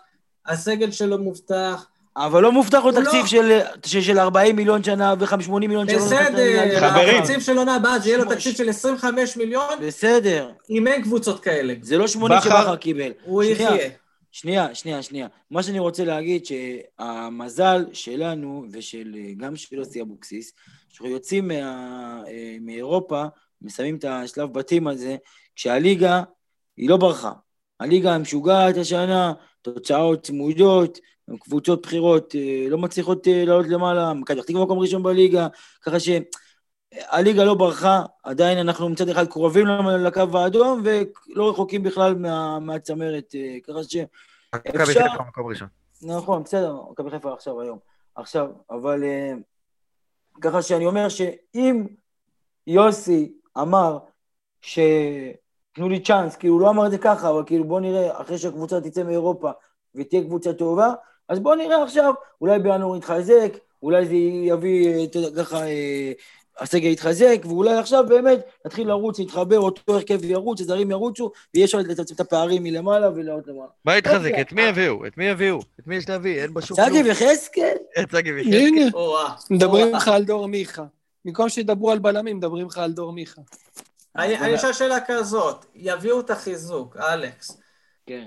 הסגל שלו מובטח. אבל לא מובטח לו תקציב של ארבעים מיליון שנה ו-שמונים מיליון שנה. בסדר, התקציב של עונה הבאה, שיהיה לו תקציב של עשרים וחמישה מיליון. בסדר. עם אין קבוצות כאלה. זה לא שמונים שבחר קיבל. הוא יחיה. שנייה, שנייה, שנייה. מה שאני רוצה להגיד שהמזל שלנו ושל גם של יוסי אבוקסיס, שיוצאים מה, מאירופה, מסיימים את השלב בתים הזה, כשהליגה היא לא ברחה. הליגה המשוגעת השנה, תוצאות צמודות, קבוצות בחירות לא מצליחות לעלות למעלה, מכבי תקווה מקום ראשון בליגה, ככה שהליגה לא ברחה, עדיין אנחנו מצד אחד קרובים לקו האדום, ולא רחוקים בכלל מה, מהצמרת, ככה ש... מכבי אפשר... חיפה מקום ראשון. נכון, בסדר, מכבי חיפה עכשיו, היום. עכשיו, אבל... ככה שאני אומר שאם יוסי אמר שתנו לי צ'אנס, כאילו הוא לא אמר את זה ככה, אבל כאילו בוא נראה אחרי שהקבוצה תצא מאירופה ותהיה קבוצה טובה, אז בוא נראה עכשיו, אולי בינואר יתחזק, אולי זה יביא ככה, הסגל יתחזק, ואולי עכשיו באמת נתחיל לרוץ, נתחבר, אותו הרכב ירוץ, הזרים ירוצו, ויהיה אפשר לצמצם את הפערים מלמעלה ולעוד למעלה. מה יתחזק? את מי יביאו? את מי יביאו? את מי יש להביא? אין בשוק... צגי וחזקאל? צגי וחזקאל. מדברים לך על דור מיכה. במקום שידברו על בלמים, מדברים לך על דור מיכה. אני אשאל שאלה כזאת, יביאו את החיזוק, אלכס.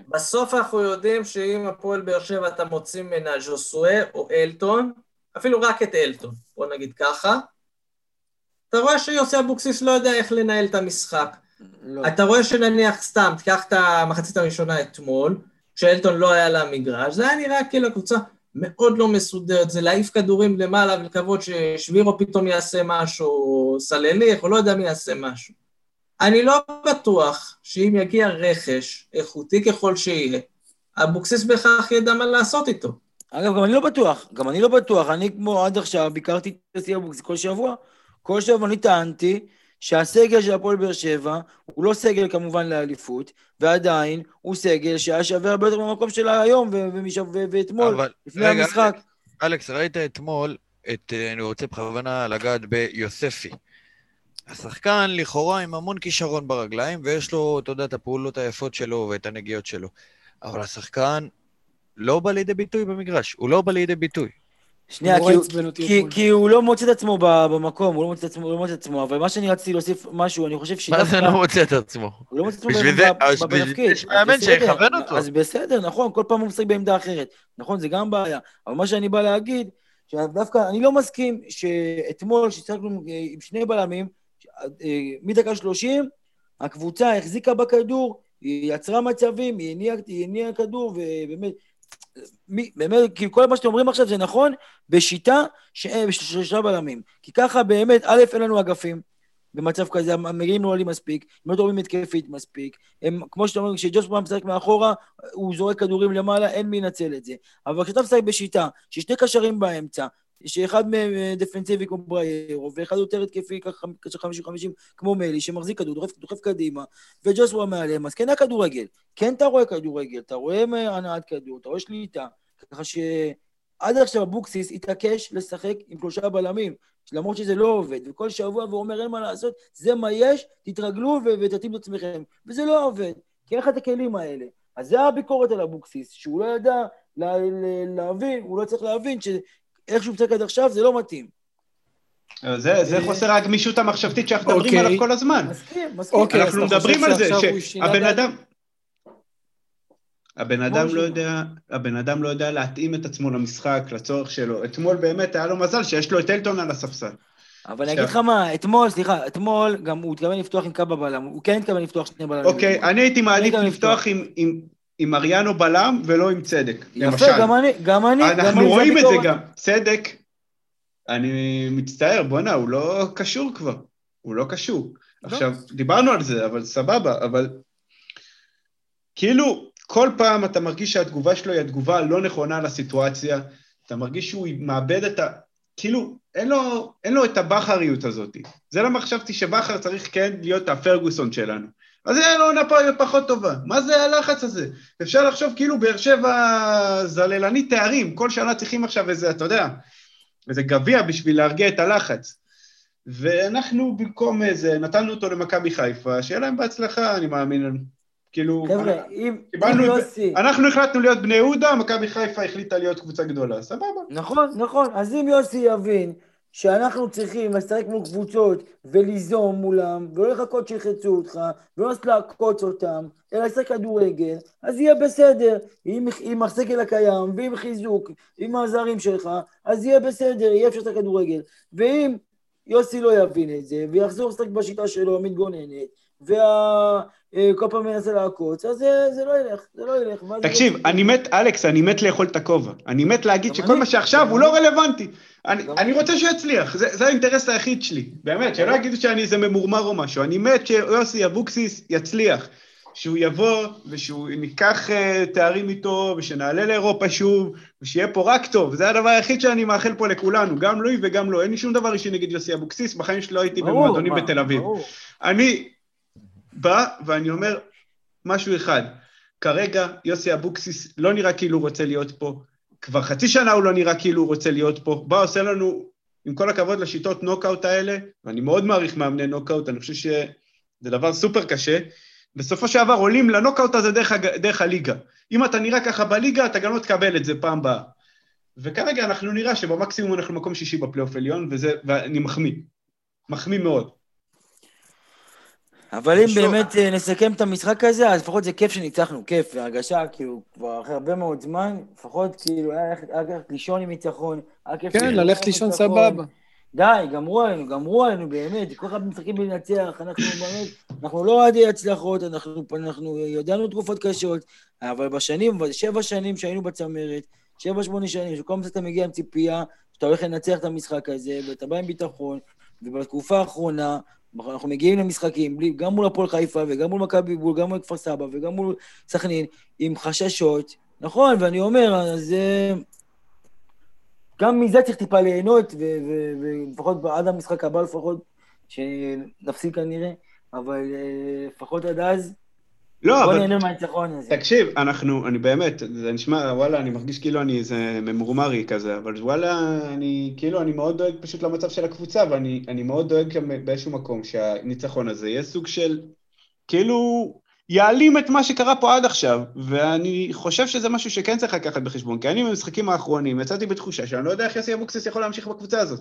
בסוף אנחנו יודעים שאם הפועל באר שבע אתה מוציא ממנה ז'וסואה או אלטון, אפילו רק את אלטון, בוא נגיד ככה. אתה רואה שיוסי אבוקסיס לא יודע איך לנהל את המשחק. לא. אתה רואה שנניח סתם, תקח את המחצית הראשונה אתמול, שאלטון לא היה לה מגרש, זה היה נראה כאילו הקבוצה מאוד לא מסודרת, זה להעיף כדורים למעלה ולקוות ששבירו פתאום יעשה משהו, או סלליך, או לא יודע מי יעשה משהו. אני לא בטוח שאם יגיע רכש איכותי ככל שיהיה, אבוקסיס בכך ידע מה לעשות איתו. אגב, גם אני לא בטוח, גם אני לא בטוח, אני כמו עד עכשיו ביקרתי את יוסי אבוקסיס כל שבוע, כל שבוע אני טענתי שהסגל של הפועל באר שבע הוא לא סגל כמובן לאליפות, ועדיין הוא סגל שהיה שווה הרבה יותר במקום שלה היום ואתמול, לפני המשחק. אלכס, ראית אתמול, אני רוצה בכוונה לגעת ביוספי. השחקן לכאורה עם המון כישרון ברגליים, ויש לו, אתה יודע, את הפעולות היפות שלו ואת הנגיעות שלו. אבל השחקן לא בא לידי ביטוי במגרש, הוא לא בא לידי ביטוי. שנייה, כי הוא לא מוצא את עצמו במקום, הוא לא מוצא את עצמו, אבל מה שאני רציתי להוסיף משהו, אני חושב שדווקא... מה זה לא מוצא את עצמו? הוא לא מוצא את עצמו בנפקיד. יש מאמן שיכוון אותו. אז בסדר, נכון, כל פעם הוא משחק בעמדה אחרת. נכון, זה גם בעיה. אבל מה שאני בא להגיד, עכשיו, דווקא אני לא מסכים שאתמול שצחקנו עם שני בלמים, מדקה שלושים, הקבוצה החזיקה בכדור, היא יצרה מצבים, היא הניעה, היא הניעה כדור, ובאמת, באמת, כי כל מה שאתם אומרים עכשיו זה נכון, בשיטה של בלמים. כי ככה באמת, א', אין לנו אגפים, במצב כזה, המגיעים לא עולים מספיק, הם לא תורמים התקפית מספיק, הם, כמו שאתה אומרים, כשג'וספו משחק מאחורה, הוא זורק כדורים למעלה, אין מי נצל את זה. אבל כשאתה משחק בשיטה, ששתי קשרים באמצע, שאחד מהם דפנסיבי כמו בריירו, ואחד יותר התקפי ככה חמישים חמישים כמו מלי, שמחזיק כדור, דוחף, דוחף קדימה, וג'וספו מעליהם, אז כן הכדורגל, כן אתה רואה כדורגל, אתה רואה הנעת כדור, אתה רואה שליטה, ככה ש... עד עכשיו אבוקסיס התעקש לשחק עם שלושה בלמים, למרות שזה לא עובד, וכל שבוע הוא אומר אין מה לעשות, זה מה יש, תתרגלו ותתאים את עצמכם, וזה לא עובד, כי אין לך את הכלים האלה. אז זה הביקורת על אבוקסיס, שהוא לא ידע להבין, הוא לא צריך להבין שאיך שהוא משחק עד עכשיו זה לא מתאים. זה חוסר הגמישות המחשבתית שאנחנו מדברים עליו כל הזמן. מסכים, מסכים. אנחנו מדברים על זה, שהבן אדם... הבן אדם לא יודע, הבן אדם לא יודע להתאים את עצמו למשחק, לצורך שלו. אתמול באמת היה לו מזל שיש לו את אלטון על הספסל. אבל אני אגיד לך מה, אתמול, סליחה, אתמול גם הוא התכוון לפתוח עם קאבה בלם, הוא כן התכוון לפתוח שני בלמים. אוקיי, אני הייתי מעדיף לפתוח עם אריאנו בלם ולא עם צדק, למשל. יפה, גם אני, גם אני. אנחנו רואים את זה גם, צדק, אני מצטער, בוא'נה, הוא לא קשור כבר, הוא לא קשור. עכשיו, דיברנו על זה, אבל סבבה, אבל כאילו, כל פעם אתה מרגיש שהתגובה שלו היא התגובה לא נכונה לסיטואציה, אתה מרגיש שהוא מאבד את ה... כאילו, אין לו, אין לו את הבחריות הזאת. זה למה חשבתי שבחר צריך כן להיות הפרגוסון שלנו. אז זה לא נפה פחות טובה. מה זה הלחץ הזה? אפשר לחשוב כאילו באר שבע זללני תארים, כל שנה צריכים עכשיו איזה, אתה יודע, איזה גביע בשביל להרגיע את הלחץ. ואנחנו במקום איזה, נתנו אותו למכבי חיפה, שיהיה להם בהצלחה, אני מאמין להם. כאילו, חבר'ה, אם יוסי... אנחנו החלטנו להיות בני יהודה, מכבי חיפה החליטה להיות קבוצה גדולה, סבבה. נכון, נכון. אז אם יוסי יבין שאנחנו צריכים לשחק מול קבוצות וליזום מולם, ולא לחכות שילחצו אותך, ולא לעקוץ אותם, אלא לשחק כדורגל, אז יהיה בסדר. אם הסגל הקיים, ועם חיזוק, עם העזרים שלך, אז יהיה בסדר, יהיה אפשר לשחק כדורגל. ואם יוסי לא יבין את זה, ויחזור לשחק בשיטה שלו המתגוננת, וכל פעם מנסה לעקוץ, אז זה לא ילך, זה לא ילך. תקשיב, אני מת, אלכס, אני מת לאכול את הכובע. אני מת להגיד שכל מה שעכשיו הוא לא רלוונטי. אני רוצה שיצליח, זה האינטרס היחיד שלי, באמת, שלא יגידו שאני איזה ממורמר או משהו. אני מת שיוסי אבוקסיס יצליח, שהוא יבוא, ושהוא ניקח תארים איתו, ושנעלה לאירופה שוב, ושיהיה פה רק טוב. זה הדבר היחיד שאני מאחל פה לכולנו, גם לא וגם לא. אין לי שום דבר אישי נגד יוסי אבוקסיס, בחיים שלו הייתי במועדונים בתל אביב. אני בא, ואני אומר משהו אחד, כרגע יוסי אבוקסיס לא נראה כאילו הוא רוצה להיות פה, כבר חצי שנה הוא לא נראה כאילו הוא רוצה להיות פה, בא עושה לנו, עם כל הכבוד לשיטות נוקאוט האלה, ואני מאוד מעריך מאמני נוקאוט, אני חושב שזה דבר סופר קשה, בסופו שעבר עולים לנוקאוט הזה דרך, דרך הליגה, אם אתה נראה ככה בליגה, אתה גם לא תקבל את זה פעם באה, וכרגע אנחנו נראה שבמקסימום אנחנו מקום שישי בפלייאוף עליון, וזה, ואני מחמיא, מחמיא מאוד. אבל אם באמת נסכם את המשחק הזה, אז לפחות זה כיף שניצחנו, כיף, והרגשה, כאילו, כבר אחרי הרבה מאוד זמן, לפחות כאילו, היה ללכת לישון עם ניצחון, היה כיף... כן, ללכת לישון סבבה. די, גמרו עלינו, גמרו עלינו, באמת, כל אחד משחקים בלנצח, אנחנו באמת, אנחנו לא עדי הצלחות, אנחנו ידענו תקופות קשות, אבל בשנים, שבע שנים שהיינו בצמרת, שבע, שמונה שנים, שכל משחק אתה מגיע עם ציפייה, שאתה הולך לנצח את המשחק הזה, ואתה בא עם ביטחון, ובתקופה האחרונה, אנחנו מגיעים למשחקים, גם מול הפועל חיפה, וגם מול מכבי גבול, גם מול כפר סבא, וגם מול סכנין, עם חששות, נכון, ואני אומר, אז גם מזה צריך טיפה ליהנות, ולפחות עד המשחק הבא, לפחות שנפסיק כנראה, אבל לפחות עד אז, בוא נהנה מהניצחון הזה. תקשיב, אנחנו, אני באמת, זה נשמע, וואלה, אני מרגיש כאילו אני איזה ממורמרי כזה, אבל וואלה, אני, כאילו, אני מאוד דואג פשוט למצב של הקבוצה, ואני, אני מאוד דואג באיזשהו מקום שהניצחון הזה יהיה סוג של, כאילו, יעלים את מה שקרה פה עד עכשיו, ואני חושב שזה משהו שכן צריך לקחת בחשבון, כי אני במשחקים האחרונים יצאתי בתחושה שאני לא יודע איך יוסי אבוקסיס יכול להמשיך בקבוצה הזאת.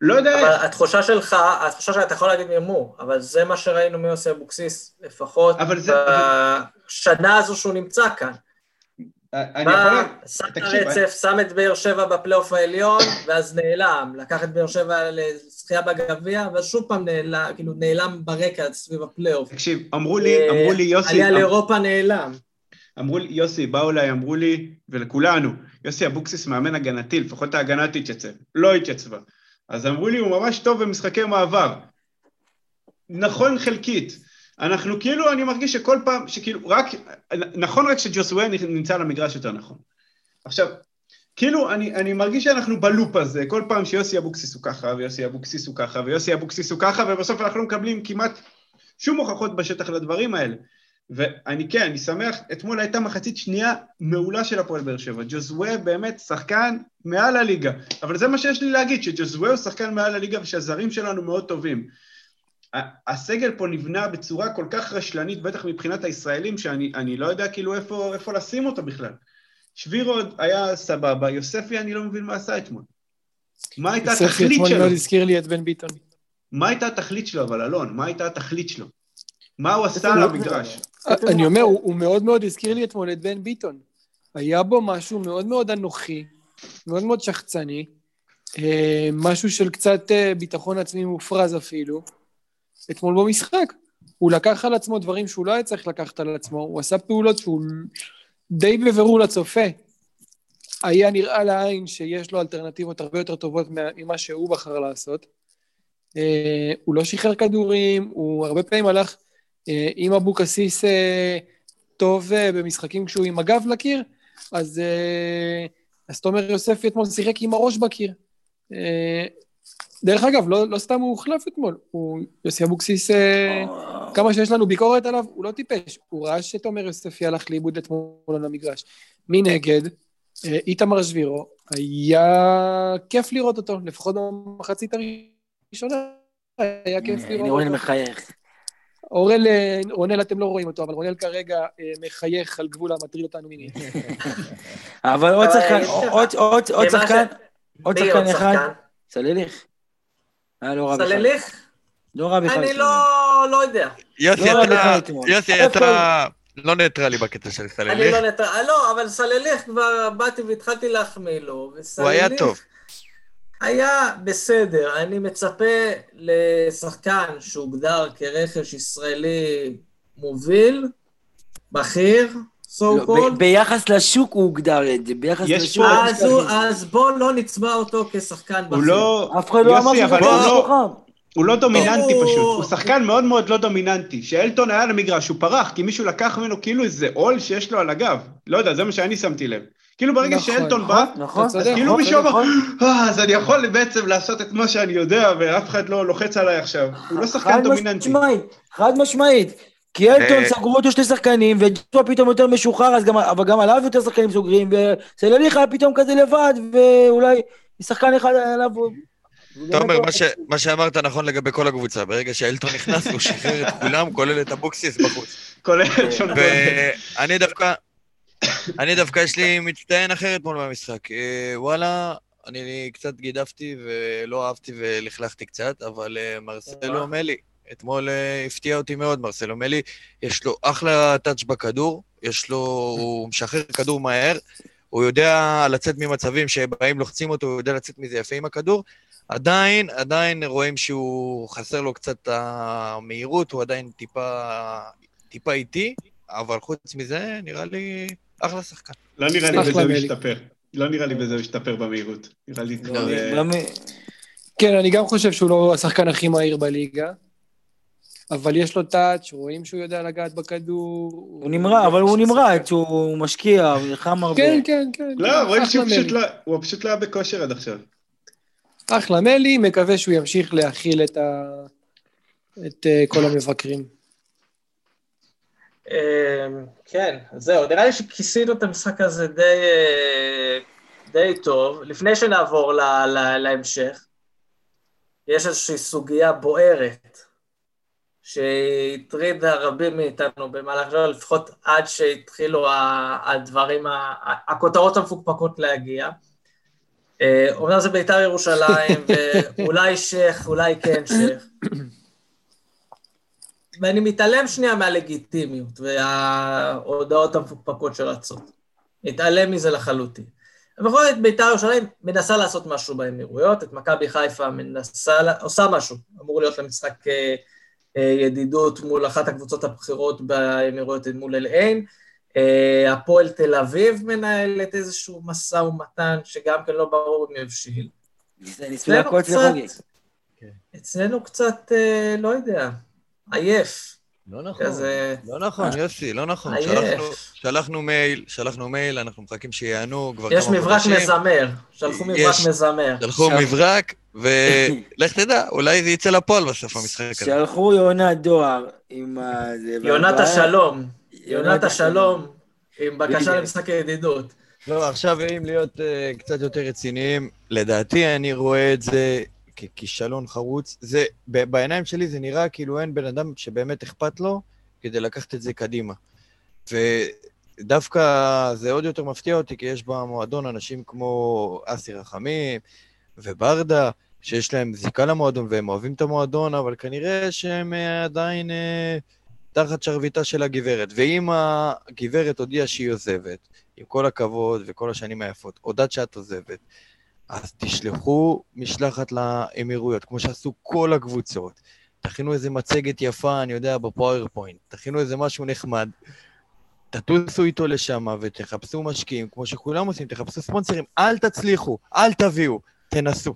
לא יודע... אבל התחושה שלך, התחושה שאתה יכול להגיד מימור, אבל זה מה שראינו מיוסי אבוקסיס, לפחות בשנה הזו שהוא נמצא כאן. אני יכול... תקשיב, שם את באר שבע בפלייאוף העליון, ואז נעלם, לקח את באר שבע לשחייה בגביע, ואז שוב פעם נעלם, כאילו נעלם ברקע סביב הפלייאוף. תקשיב, אמרו לי, אמרו לי, יוסי... עליה לאירופה נעלם. אמרו לי, יוסי, באו אליי, אמרו לי, ולכולנו, יוסי אבוקסיס מאמן הגנתי, לפחות ההגנה תתייצב, לא התייצבה. אז אמרו לי, הוא ממש טוב במשחקי מעבר. נכון חלקית. אנחנו כאילו, אני מרגיש שכל פעם, שכאילו, רק, נכון רק שג'וסווה נמצא על המגרש יותר נכון. עכשיו, כאילו, אני, אני מרגיש שאנחנו בלופ הזה, כל פעם שיוסי אבוקסיס הוא ככה, ויוסי אבוקסיס הוא ככה, ויוסי אבוקסיס הוא ככה, ובסוף אנחנו לא מקבלים כמעט שום הוכחות בשטח לדברים האלה. ואני כן, אני שמח, אתמול הייתה מחצית שנייה מעולה של הפועל באר שבע. ג'וסווה באמת שחקן מעל הליגה. אבל זה מה שיש לי להגיד, שג'וסווה הוא שחקן מעל הליגה, ושהזרים שלנו מאוד טובים. הסגל פה נבנה בצורה כל כך רשלנית, בטח מבחינת הישראלים, שאני אני לא יודע כאילו איפה, איפה לשים אותו בכלל. שבירוד היה סבבה, יוספי אני לא מבין מה עשה אתמול. מה הייתה התכלית שלו? יוספי אתמול לא הזכיר לי את בן ביטון. מה הייתה התכלית שלו, אבל אלון, מה הייתה התכלית שלו? מה הוא עשה על המגרש? אני אומר, הוא מאוד מאוד הזכיר לי אתמול את בן ביטון. היה בו משהו מאוד מאוד אנוכי, מאוד מאוד שחצני, משהו של קצת ביטחון עצמי מופרז אפילו, אתמול בו משחק, הוא לקח על עצמו דברים שהוא לא היה צריך לקחת על עצמו, הוא עשה פעולות שהוא די בבירור לצופה, היה נראה לעין שיש לו אלטרנטיבות הרבה יותר טובות ממה שהוא בחר לעשות, הוא לא שחרר כדורים, הוא הרבה פעמים הלך עם אבוקסיס טוב במשחקים כשהוא עם הגב לקיר, אז, אז תומר יוספי אתמול שיחק עם הראש בקיר, דרך אגב, לא, לא סתם הוא הוחלף אתמול, הוא יוסי אבוקסיס, כמה שיש לנו ביקורת עליו, הוא לא טיפש, הוא ראה שתומר יוספי הלך לאיבוד אתמול על המגרש. מנגד, איתמר שבירו, היה כיף לראות אותו, לפחות במחצית הראשונה, היה כיף לראות אותו. רונל מחייך. רונל, אתם לא רואים אותו, אבל רונל כרגע מחייך על גבול המטריל אותנו מינית. אבל עוד שחקן, עוד שחקן, עוד שחקן אחד, סלליך. סלליך? לא רע בכלל. אני לא יודע. יוסי, אתה לא נטרלי בקטע של סלליך. אני לא נטרלי, לא, אבל סלליך כבר באתי והתחלתי להחמיא לו. הוא היה טוב. היה בסדר. אני מצפה לשחקן שהוגדר כרכש ישראלי מוביל, בכיר, ביחס לשוק הוא הוגדר את זה, ביחס לשוק. אז בואו לא נצבע אותו כשחקן בכיר. אף אחד לא אמר שזה ככה. הוא לא דומיננטי פשוט, הוא שחקן מאוד מאוד לא דומיננטי, שאלטון היה למגרש, הוא פרח, כי מישהו לקח ממנו כאילו איזה עול שיש לו על הגב. לא יודע, זה מה שאני שמתי לב. כאילו ברגע שאלטון בא, אז כאילו מישהו אמר, אז אני יכול בעצם לעשות את מה שאני יודע, ואף אחד לא לוחץ עליי עכשיו. הוא לא שחקן דומיננטי. חד משמעית. כי אלטון סגרו אותו שתי שחקנים, וג'וסואה פתאום יותר משוחרר, אבל גם עליו יותר שחקנים סוגרים, וסלליך היה פתאום כזה לבד, ואולי שחקן אחד עליו... תומר, מה שאמרת נכון לגבי כל הקבוצה, ברגע שאלטון נכנס, הוא שחרר את כולם, כולל את אבוקסיס בחוץ. כולל את שון גולד. ואני דווקא, אני דווקא יש לי מצטיין אחרת מול מהמשחק. וואלה, אני קצת גידפתי ולא אהבתי ולכלכתי קצת, אבל מרסלו מלי. אתמול הפתיע אותי מאוד, מרסלו מלי, יש לו אחלה טאץ' בכדור, יש לו, הוא משחרר כדור מהר, הוא יודע לצאת ממצבים שבאים לוחצים אותו, הוא יודע לצאת מזה יפה עם הכדור, עדיין, עדיין רואים שהוא חסר לו קצת המהירות, הוא עדיין טיפה, טיפה איטי, אבל חוץ מזה נראה לי אחלה שחקן. לא נראה לי בזה הוא ישתפר, לא נראה לי בזה הוא ישתפר במהירות, נראה לי כבר... כן, אני גם חושב שהוא לא השחקן הכי מהיר בליגה, אבל יש לו טאץ', רואים שהוא יודע לגעת בכדור. הוא נמרא, אבל הוא נמרא, הוא משקיע, הוא נלחם הרבה. כן, כן, כן. לא, רואים שהוא פשוט לא, הוא פשוט לא היה בכושר עד עכשיו. אחלה מלי, מקווה שהוא ימשיך להכיל את כל המבקרים. כן, זהו, נראה לי שכיסינו את המשחק הזה די טוב. לפני שנעבור להמשך, יש איזושהי סוגיה בוערת, שהטרידה רבים מאיתנו במהלך שלו, לפחות עד שהתחילו הדברים, הכותרות המפוקפקות להגיע. אומנם זה בית"ר ירושלים, ואולי שייך, אולי כן שייך. ואני מתעלם שנייה מהלגיטימיות, וההודעות המפוקפקות שרצות. התעלם מזה לחלוטין. ובכל זאת, בית"ר ירושלים מנסה לעשות משהו באמירויות, את מכבי חיפה מנסה, עושה משהו, אמור להיות למשחק ידידות מול אחת הקבוצות הבכירות באמירויות, מול אל-עין, הפועל תל אביב מנהלת איזשהו מסע ומתן, שגם כן לא ברור אם יבשיל. אצלנו קצת, אצלנו קצת, לא יודע, עייף. לא נכון, לא נכון, יוסי, לא נכון. שלחנו מייל, שלחנו מייל, אנחנו מחכים שיענו כבר כמה חודשים. יש מברק מזמר, שלחו מברק מזמר. שלחו מברק, ולך תדע, אולי זה יצא לפועל בסוף המשחק הזה. שלחו יונת דואר עם ה... יונת השלום, יונת השלום, עם בקשה למשחק הידידות. לא, עכשיו אם להיות קצת יותר רציניים, לדעתי אני רואה את זה... כישלון חרוץ, זה, בעיניים שלי זה נראה כאילו אין בן אדם שבאמת אכפת לו כדי לקחת את זה קדימה. ודווקא זה עוד יותר מפתיע אותי, כי יש במועדון אנשים כמו אסי רחמים וברדה, שיש להם זיקה למועדון והם אוהבים את המועדון, אבל כנראה שהם עדיין אה, תחת שרביטה של הגברת. ואם הגברת הודיעה שהיא עוזבת, עם כל הכבוד וכל השנים היפות, הודעת שאת עוזבת, אז תשלחו משלחת לאמירויות, כמו שעשו כל הקבוצות. תכינו איזה מצגת יפה, אני יודע, בפאורפוינט. תכינו איזה משהו נחמד. תטוסו איתו לשם ותחפשו משקיעים, כמו שכולם עושים, תחפשו ספונסרים. אל תצליחו, אל תביאו, תנסו.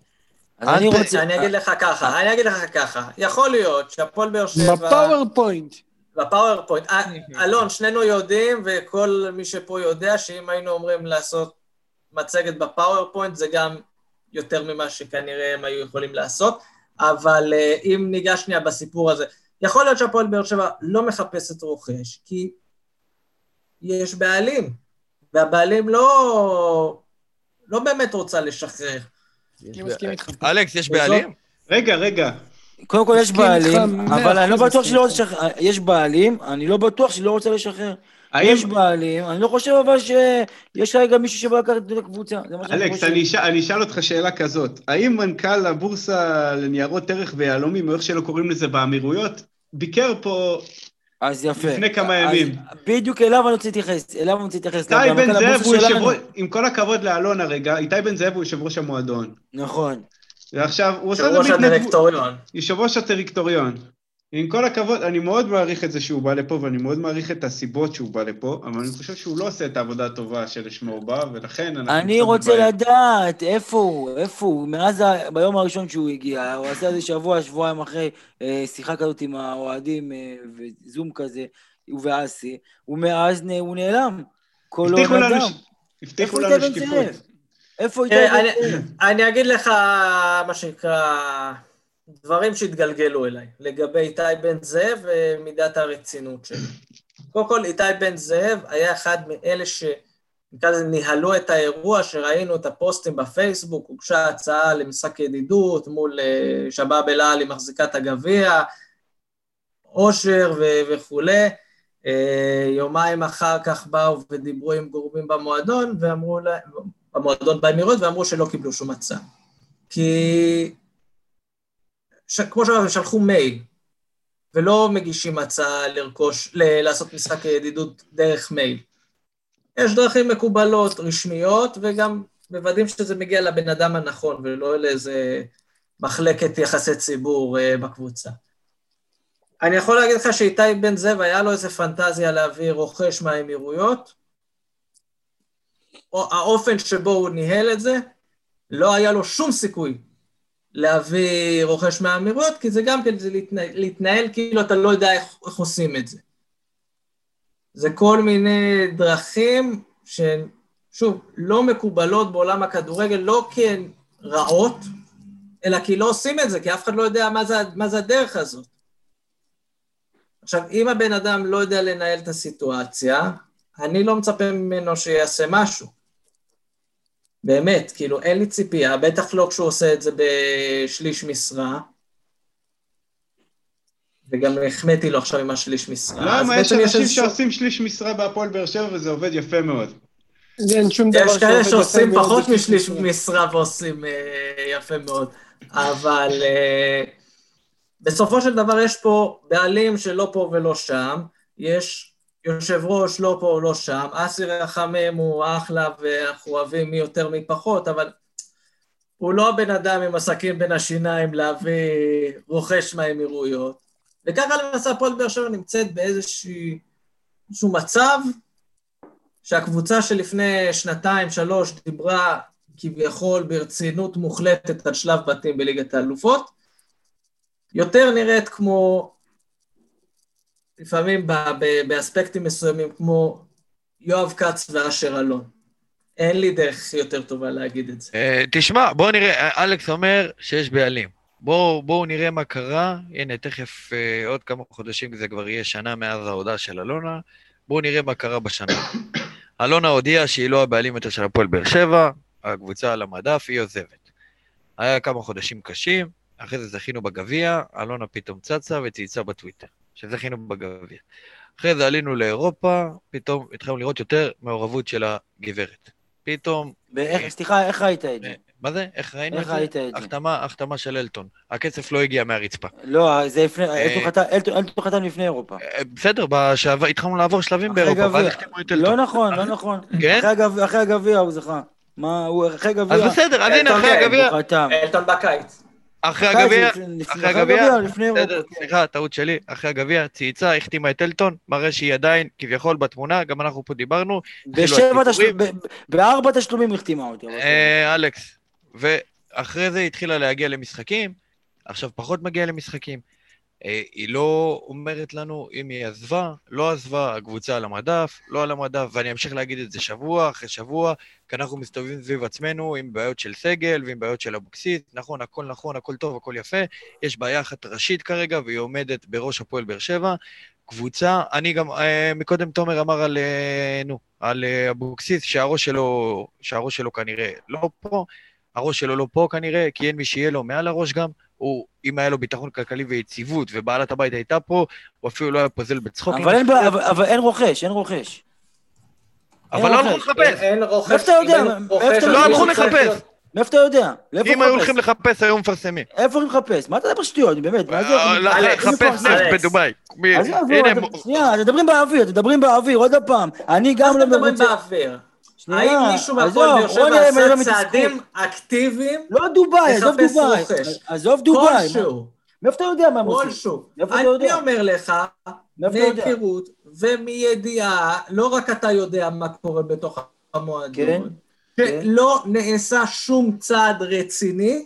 אני רוצה, אני אגיד לך ככה, אני אגיד לך ככה. יכול להיות שהפועל באר שבע... בפאורפוינט. בפאורפוינט. אלון, שנינו יודעים, וכל מי שפה יודע, שאם היינו אומרים לעשות מצגת בפאורפוינט, זה גם יותר ממה שכנראה הם היו יכולים לעשות, אבל uh, אם ניגש שנייה בסיפור הזה, יכול להיות שהפועל באר שבע לא מחפשת רוכש, כי יש בעלים, והבעלים לא, לא באמת רוצה לשחרר. אלכס, יש בעלים? רגע, רגע. קודם כל יש בעלים, אבל אני לא בטוח שלא רוצה לשחרר. יש בעלים, אני לא בטוח שלא רוצה לשחרר. יש בעלים, אני לא חושב אבל שיש לה גם מישהו שבא לקחת את הקבוצה. אלכס, אני אשאל אותך שאלה כזאת, האם מנכ"ל הבורסה לניירות ערך ויהלומים, או איך שלא קוראים לזה באמירויות, ביקר פה לפני כמה ימים? בדיוק אליו אני רוצה להתייחס, אליו אני רוצה להתייחס. איתי בן זאב הוא יושב ראש, עם כל הכבוד לאלון הרגע, איתי בן זאב הוא יושב ראש המועדון. נכון. ועכשיו הוא עושה... יושב ראש הדירקטוריון. יושב ראש הדירקטוריון. עם כל הכבוד, אני מאוד מעריך את זה שהוא בא לפה, ואני מאוד מעריך את הסיבות שהוא בא לפה, אבל אני חושב שהוא לא עושה את העבודה הטובה שלשמה הוא בא, ולכן... אני רוצה לדעת איפה הוא, איפה הוא. מאז ביום הראשון שהוא הגיע, הוא עשה איזה שבוע, שבועיים אחרי שיחה כזאת עם האוהדים, וזום כזה, ובאסי, ומאז הוא נעלם. הבטיחו לנו שקיפות. איפה הוא ייתן בצלב? אני אגיד לך מה שנקרא... דברים שהתגלגלו אליי, לגבי איתי בן זאב ומידת הרצינות שלו. קודם כל, איתי בן זאב היה אחד מאלה שניהלו את האירוע, שראינו את הפוסטים בפייסבוק, הוגשה הצעה למשחק ידידות, מול שבא בלעל עם מחזיקת הגביע, אושר ו- וכו'. יומיים אחר כך באו ודיברו עם גורמים במועדון, ואמרו לה, במועדון באמירויות, ואמרו שלא קיבלו שום הצעה. כי... ש... כמו שאמרנו, שלחו מייל, ולא מגישים הצעה לרכוש, ל... לעשות משחק ידידות דרך מייל. יש דרכים מקובלות, רשמיות, וגם מוודאים שזה מגיע לבן אדם הנכון, ולא לאיזה מחלקת יחסי ציבור uh, בקבוצה. אני יכול להגיד לך שאיתי בן זאב, היה לו איזה פנטזיה להביא רוכש מהאמירויות, או האופן שבו הוא ניהל את זה, לא היה לו שום סיכוי, להביא רוכש מהאמירויות, כי זה גם כן זה להתנה, להתנהל כאילו אתה לא יודע איך, איך עושים את זה. זה כל מיני דרכים ששוב, לא מקובלות בעולם הכדורגל, לא כי הן רעות, אלא כי לא עושים את זה, כי אף אחד לא יודע מה זה, מה זה הדרך הזאת. עכשיו, אם הבן אדם לא יודע לנהל את הסיטואציה, אני לא מצפה ממנו שיעשה משהו. באמת, כאילו, אין לי ציפייה, בטח לא כשהוא עושה את זה בשליש משרה, וגם החמאתי לו עכשיו עם השליש משרה. למה? יש אנשים שעושים שליש משרה בהפועל באר שבע, וזה עובד יפה מאוד. יש כאלה שעושים פחות משליש משרה ועושים יפה מאוד, אבל בסופו של דבר יש פה בעלים שלא פה ולא שם, יש יושב ראש לא פה, לא שם, אסי רחמים הוא אחלה ואנחנו אוהבים מי יותר מי פחות, אבל הוא לא בן אדם עם עסקים בין השיניים להביא רוכש מהאמירויות, וככה למעשה הפועל באר שבע נמצאת באיזשהו מצב, שהקבוצה שלפני שנתיים, שלוש, דיברה כביכול ברצינות מוחלטת על שלב בתים בליגת האלופות, יותר נראית כמו, לפעמים באספקטים מסוימים, כמו יואב קץ ואשר אלון. אין לי דרך יותר טובה להגיד את זה. תשמע, בואו נראה, אלכס אומר שיש בעלים. בואו נראה מה קרה, הנה תכף עוד כמה חודשים, זה כבר יהיה שנה מאז ההודעה של אלונה, בואו נראה מה קרה בשנה. אלונה הודיעה שהיא לא הבעלים יותר של הפועל באר שבע, הקבוצה על המדף, היא עוזבת. היה כמה חודשים קשים, אחרי זה זכינו בגביע, אלונה פתאום צצה וצייצה בטוויטר, שזכינו בגביע. אחרי זה עלינו לאירופה, פתאום התחלנו לראות יותר מעורבות של הגברת. פתאום... סליחה, איך ראית את זה? מה זה? איך ראינו את זה? החתמה של אלטון. הכסף לא הגיע מהרצפה. לא, זה לפני... אלטון חתם לפני אירופה. בסדר, התחלנו לעבור שלבים באירופה, ואז החתמו את אלטון. לא נכון, לא נכון. אחרי הגביע הוא זכה. מה, הוא אחרי הגביע... אז בסדר, אז הנה, אחרי הגביע... אלטון בקיץ. אחרי הגביע, אחרי הגביע, סליחה, טעות שלי, אחרי הגביע, צייצה, החתימה את אלטון, מראה שהיא עדיין כביכול בתמונה, גם אנחנו פה דיברנו. בארבע תשלומים החתימה אותי. אלכס, ואחרי זה התחילה להגיע למשחקים, עכשיו פחות מגיעה למשחקים. היא לא אומרת לנו אם היא עזבה, לא עזבה, הקבוצה על המדף, לא על המדף, ואני אמשיך להגיד את זה שבוע אחרי שבוע, כי אנחנו מסתובבים סביב עצמנו עם בעיות של סגל ועם בעיות של אבוקסיס, נכון, הכל נכון, הכל טוב, הכל יפה, יש בעיה אחת ראשית כרגע, והיא עומדת בראש הפועל באר שבע, קבוצה, אני גם, מקודם תומר אמר על, נו, על אבוקסיס, שהראש שלו, שהראש שלו כנראה לא פה, הראש שלו לא פה כנראה, כי אין מי שיהיה לו מעל הראש גם, הוא, אם היה לו ביטחון כלכלי ויציבות, ובעלת הבית הייתה פה, הוא אפילו לא היה פוזל בצחוק. אבל אין, אבל, אבל אין רוחש, אין רוחש. אבל לא הלכו לחפש. אין רוחש. איפה אתה יודע? לא הלכו לחפש. מאיפה אתה יודע? אם היו הולכים לחפש, היום מפרסמים. איפה הולכים לחפש? מה אתה יודע בשטויות, באמת? לחפש נפט בדוביי. שנייה, תדברים באוויר, תדברים באוויר, עוד הפעם. אני גם לא מרוצה... האם מישהו מהפועל באר שבע עשה צעדים אקטיביים? לא דוביי, עזוב דוביי. עזוב דוביי. כלשהו. מאיפה אתה יודע מה הם עושים? כלשהו. אני אומר לך, מהיכרות ומידיעה, לא רק אתה יודע מה קורה בתוך המועדון, שלא נעשה שום צעד רציני,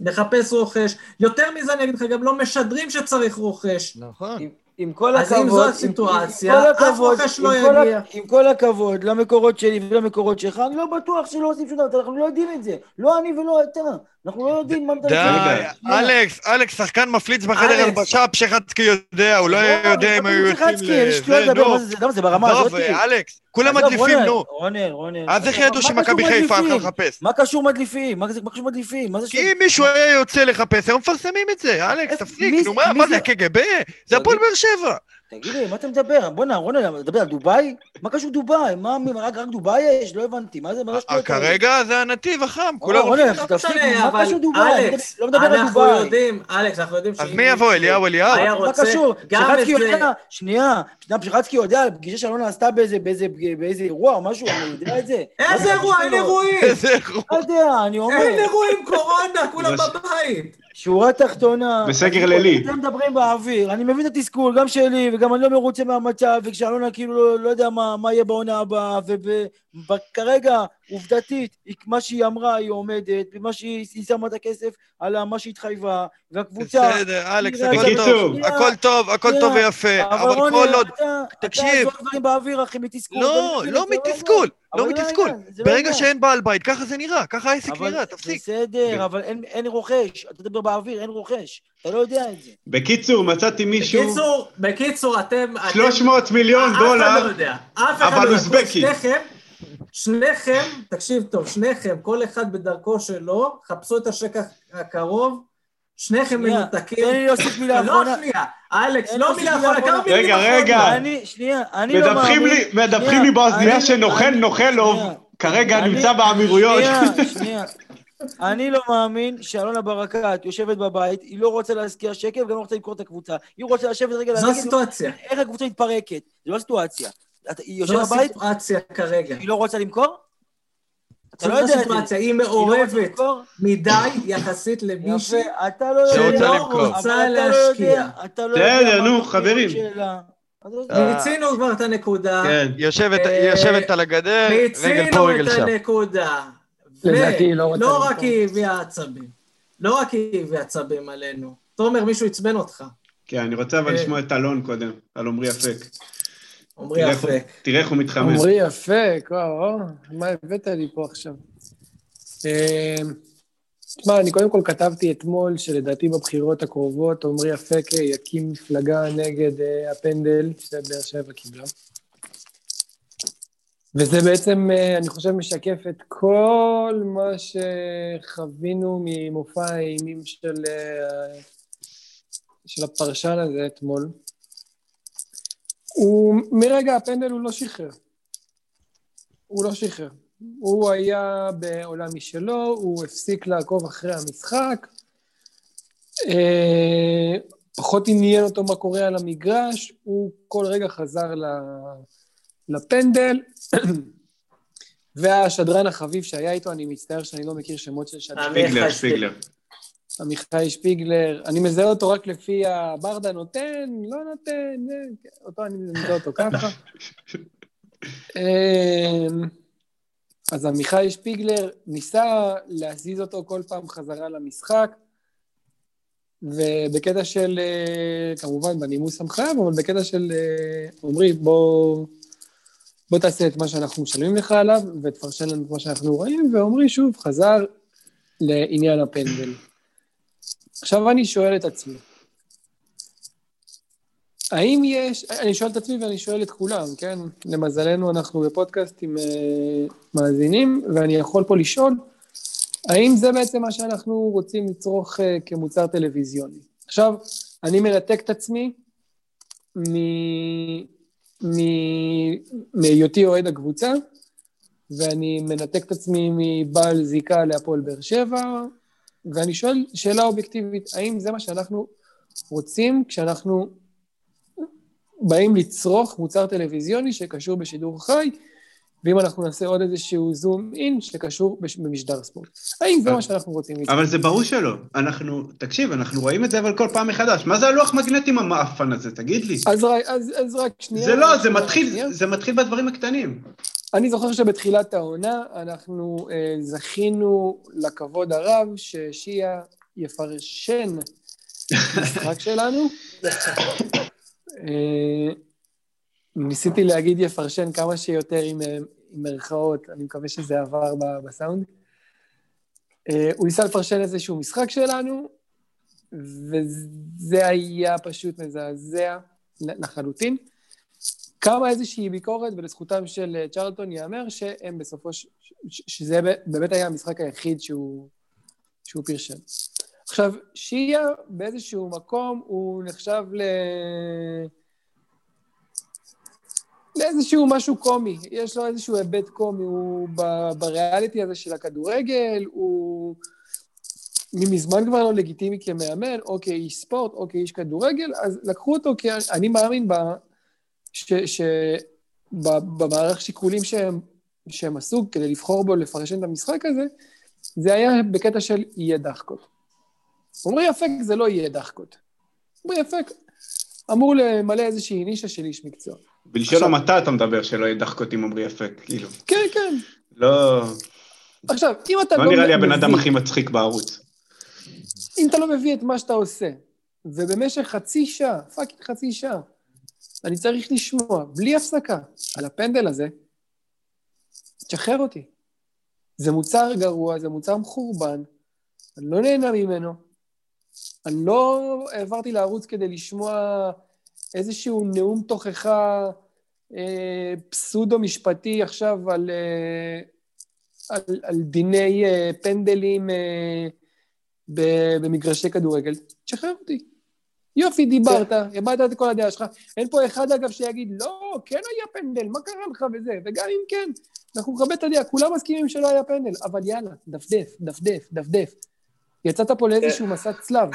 לחפש רוכש. יותר מזה אני אגיד לך, גם לא משדרים שצריך רוכש. נכון. עם כל הכבוד, אם זו הסיטואציה, אף רוכש לא יגיע. עם כל הכבוד, למקורות שלי ולמקורות שלך, אני לא בטוח שלא עושים שום דבר, אנחנו לא יודעים את זה. לא אני ולא אתה, אנחנו לא יודעים מה מתאים. די, אלכס, אלכס, שחקן מפליץ בחדר הלבשה, פשחצקי יודע, הוא לא יודע אם היו יוצאים לזה. יש לו לדבר מה זה, למה זה ברמה הזאת? טוב, אלכס, כולם מדליפים, נו. רונן, רונן. אז איך ידעו שמכבי חיפה הלכה לחפש? מה קשור מדליפים? מה קשור מדליפים? כי אם מישהו היה יוצא לחפש, הם מפרסמים את זה. אלכס, תפסיק, נו מה, מה זה הקג"ב? זה הפועל באר שבע. תגידי, מה אתה מדבר? בוא נערון עליו, מדבר על דוביי? מה קשור דוביי? מה, רק דוביי יש? לא הבנתי, מה זה? כרגע זה הנתיב החם, כולם... מה קשור דוביי? לא מדבר על דוביי. אנחנו יודעים, אלכס, אנחנו יודעים... אז מי יבוא, אליהו אליהו? מה קשור? פשחצקי יודע, שנייה, פשחצקי יודע על פגישה שלא נעשתה באיזה אירוע או משהו, אני יודע את זה. איזה אירוע? אין אירועים! איזה אירוע? לא יודע, אני אומר. אין אירועים, קורונה, כולם בבית. שורה תחתונה, בסגר לילי. אתם מדברים באוויר, אני מבין את התסכול, גם שלי, וגם אני לא מרוצה מהמצב, וכשאלונה כאילו לא יודע מה יהיה בעונה הבאה, וכרגע, עובדתית, מה שהיא אמרה היא עומדת, ומה שהיא שמה את הכסף על מה שהתחייבה, והקבוצה... בסדר, אלכס, הכל טוב, הכל טוב, הכל טוב ויפה, אבל כל עוד... תקשיב. אתה עושה באוויר, אחי, מתסכול. לא, לא מתסכול. לא מתסכול, ברגע שאין בעל בית, ככה זה נראה, ככה העסק נראה, תפסיק. בסדר, אבל אין רוכש, אתה תדבר באוויר, אין רוכש, אתה לא יודע את זה. בקיצור, מצאתי מישהו... בקיצור, בקיצור, אתם... שלוש מאות מיליון דולר, אבל אוזבקי. שניכם, תקשיב טוב, שניכם, כל אחד בדרכו שלו, חפשו את השקע הקרוב, שניכם מנותקים. תן לי להוסיף מילה אחרונה. לא, שנייה. אלכס, לא מילה אחרונה. רגע, רגע. שנייה, אני לא מאמין. מדווחים לי באוזניה שנוכל, נוכל, כרגע נמצא באמירויות. שנייה, שנייה. אני לא מאמין שאלונה ברקת יושבת בבית, היא לא רוצה להזכיר שקל וגם לא רוצה למכור את הקבוצה. היא רוצה לשבת רגע... זו הסיטואציה. איך הקבוצה מתפרקת? זו לא סיטואציה. היא יושבת בבית... זו הסיטואציה כרגע. היא לא רוצה למכור? אתה לא יודע את זה. היא מעורבת מדי יחסית למישהו שלא רוצה להשקיע. אתה לא יודע. תראה, נו, חברים. מיצינו כבר את הנקודה. כן, יושבת על הגדר, רגל פה, רגל שם. מיצינו את הנקודה. לא רק היא הביאה עצבים. לא רק היא הביאה עצבים עלינו. תומר, מישהו יצבן אותך. כן, אני רוצה אבל לשמוע את אלון קודם, על עומרי אפק. עומרי אפק. תראה איך הוא מתחמם. עומרי אפק, וואו, מה הבאת לי פה עכשיו? תשמע, אני קודם כל כתבתי אתמול, שלדעתי בבחירות הקרובות, עומרי אפק יקים מפלגה נגד הפנדל, שבאר שבע קיבלה. וזה בעצם, אני חושב, משקף את כל מה שחווינו ממופע האימים של, של הפרשן הזה אתמול. הוא, מרגע הפנדל הוא לא שחרר. הוא לא שחרר. הוא היה בעולם משלו, הוא הפסיק לעקוב אחרי המשחק, פחות עניין אותו מה קורה על המגרש, הוא כל רגע חזר ל... לפנדל, והשדרן החביב שהיה איתו, אני מצטער שאני לא מכיר שמות של שדרן. שפיגלר, שפיגלר. עמיחי שפיגלר, אני מזהה אותו רק לפי הברדה נותן, לא נותן, אותו אני מזהה אותו ככה. אז עמיחי שפיגלר ניסה להזיז אותו כל פעם חזרה למשחק, ובקטע של, כמובן בנימוס המחייב, אבל בקטע של, אומרי, בוא... בוא תעשה את מה שאנחנו משלמים לך עליו, ותפרשן לנו את מה שאנחנו רואים, ואומרי שוב, חזר לעניין הפנדל. עכשיו אני שואל את עצמי, האם יש, אני שואל את עצמי ואני שואל את כולם, כן? למזלנו אנחנו בפודקאסט עם מאזינים, ואני יכול פה לשאול, האם זה בעצם מה שאנחנו רוצים לצרוך כמוצר טלוויזיוני? עכשיו, אני מרתק את עצמי מ... מהיותי אוהד הקבוצה, ואני מנתק את עצמי מבעל זיקה להפועל באר שבע, ואני שואל שאלה אובייקטיבית, האם זה מה שאנחנו רוצים כשאנחנו באים לצרוך מוצר טלוויזיוני שקשור בשידור חי, ואם אנחנו נעשה עוד איזשהו זום אין שקשור במשדר ספורט. האם זה מה שאנחנו רוצים לצרוך? אבל זה ברור שלא. אנחנו, תקשיב, אנחנו רואים את זה אבל כל פעם מחדש. מה זה הלוח מגנטי עם המאפן הזה? תגיד לי. אז, אז, אז רק שנייה. זה לא, זה מתחיל, זה מתחיל בדברים הקטנים. אני זוכר שבתחילת העונה אנחנו אה, זכינו לכבוד הרב ששיה יפרשן משחק שלנו. אה... ניסיתי להגיד יפרשן כמה שיותר עם, עם מרכאות, אני מקווה שזה עבר בסאונד. הוא ניסה לפרשן איזשהו משחק שלנו, וזה היה פשוט מזעזע לחלוטין. כמה איזושהי ביקורת, ולזכותם של צ'רלטון יאמר, שהם בסופו ש... שזה באמת היה המשחק היחיד שהוא, שהוא פרשן. עכשיו, שיה באיזשהו מקום הוא נחשב ל... לאיזשהו משהו קומי, יש לו איזשהו היבט קומי, הוא בריאליטי הזה של הכדורגל, הוא מזמן כבר לא לגיטימי כמאמן, או כאיש ספורט, או כאיש כדורגל, אז לקחו אותו, כי אני מאמין במערך שיקולים שהם עשו, כדי לבחור בו לפרשן את המשחק הזה, זה היה בקטע של יהיה דחקות. אומרי אפק זה לא יהיה דחקות. אומרי אפק אמור למלא איזושהי נישה של איש מקצוע. בלשון המטה אתה מדבר שלא ידחקות עם עומרי אפק, כאילו. כן, כן. לא... עכשיו, אם אתה לא... לא נראה לי הבן אדם הכי מצחיק בערוץ. אם אתה לא מביא את מה שאתה עושה, ובמשך חצי שעה, פאקינג חצי שעה, אני צריך לשמוע, בלי הפסקה, על הפנדל הזה, תשחרר אותי. זה מוצר גרוע, זה מוצר מחורבן, אני לא נהנה ממנו, אני לא העברתי לערוץ כדי לשמוע... איזשהו נאום תוכחה אה, פסודו-משפטי עכשיו על, אה, על, על דיני אה, פנדלים אה, ב, במגרשי כדורגל. תשחרר אותי. יופי, דיברת, הבאת את כל הדעה שלך, אין פה אחד אגב שיגיד, לא, כן היה פנדל, מה קרה לך וזה, וגם אם כן, אנחנו נכבד את הדעה, כולם מסכימים שלא היה פנדל, אבל יאללה, דפדף, דפדף, דפדף, יצאת פה לאיזשהו מסע צלב.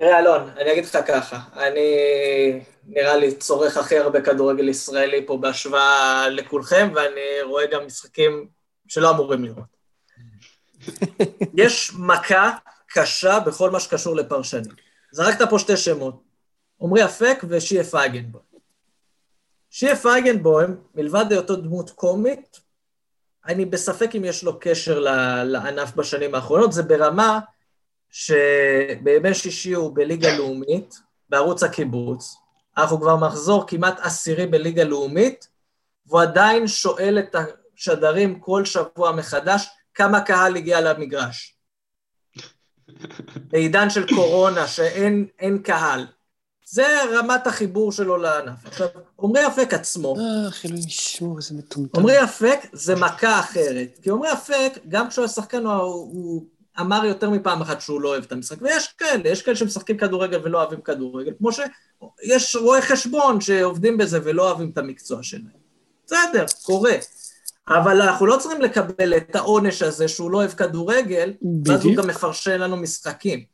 תראה, אלון, אני אגיד לך ככה, אני נראה לי צורך הכי הרבה כדורגל ישראלי פה בהשוואה לכולכם, ואני רואה גם משחקים שלא אמורים לראות. יש מכה קשה בכל מה שקשור לפרשנים. זרקת פה שתי שמות, עומרי אפק ושיעה פייגנבוים. שיעה פייגנבוים, מלבד היותו דמות קומית, אני בספק אם יש לו קשר לענף בשנים האחרונות, זה ברמה שבימי שישי הוא בליגה לאומית, בערוץ הקיבוץ, אנחנו כבר מחזור כמעט עשירי בליגה לאומית, והוא עדיין שואל את השדרים כל שבוע מחדש, כמה קהל הגיע למגרש. בעידן של קורונה, שאין אין קהל. זה רמת החיבור שלו לענף. עכשיו, עומרי אפק עצמו. אה, חילוי נשמור, זה מטומטם. עומרי אפק זה מכה אחרת. כי עומרי אפק, גם כשהוא השחקן, הוא, הוא אמר יותר מפעם אחת שהוא לא אוהב את המשחק. ויש כאלה, יש כאלה שמשחקים כדורגל ולא אוהבים כדורגל. כמו שיש רואי חשבון שעובדים בזה ולא אוהבים את המקצוע שלהם. בסדר, קורה. אבל אנחנו לא צריכים לקבל את העונש הזה שהוא לא אוהב כדורגל, ואז הוא גם מפרשן לנו משחקים.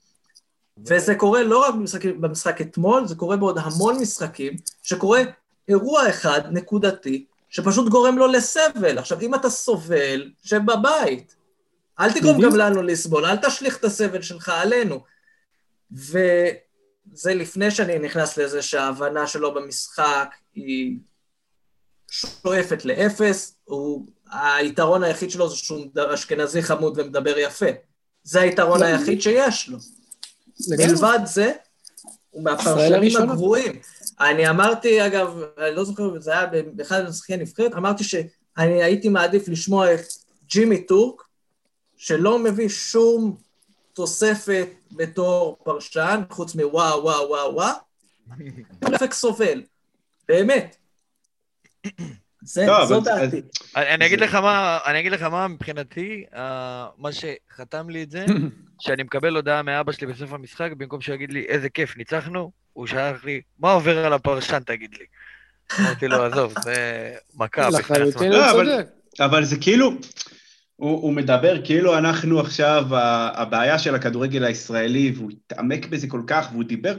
וזה קורה לא רק במשחק, במשחק אתמול, זה קורה בעוד המון משחקים, שקורה אירוע אחד נקודתי, שפשוט גורם לו לסבל. עכשיו, אם אתה סובל, שבבית, אל תגרום גם לנו לסבול, אל תשליך את הסבל שלך עלינו. וזה לפני שאני נכנס לזה שההבנה שלו במשחק היא שואפת לאפס, הוא, היתרון היחיד שלו זה שהוא אשכנזי חמוד ומדבר יפה. זה היתרון היחיד שיש לו. מלבד זה, הוא מהפרשנים הגבוהים. אני אמרתי, אגב, אני לא זוכר, זה היה באחד המשחקי הנבחרת, אמרתי שאני הייתי מעדיף לשמוע את ג'ימי טורק, שלא מביא שום תוספת בתור פרשן, חוץ מוואו, וואו, וואו, וואו, הוא לפק סובל. באמת. זאת דעתי. אני אגיד לך מה מבחינתי, מה שחתם לי את זה, שאני מקבל הודעה מאבא שלי בסוף המשחק, במקום שיגיד לי איזה כיף ניצחנו, הוא שלח לי, מה עובר על הפרשן תגיד לי? אמרתי לו, עזוב, זה מכה. אבל זה כאילו, הוא מדבר כאילו אנחנו עכשיו, הבעיה של הכדורגל הישראלי, והוא התעמק בזה כל כך, והוא דיבר,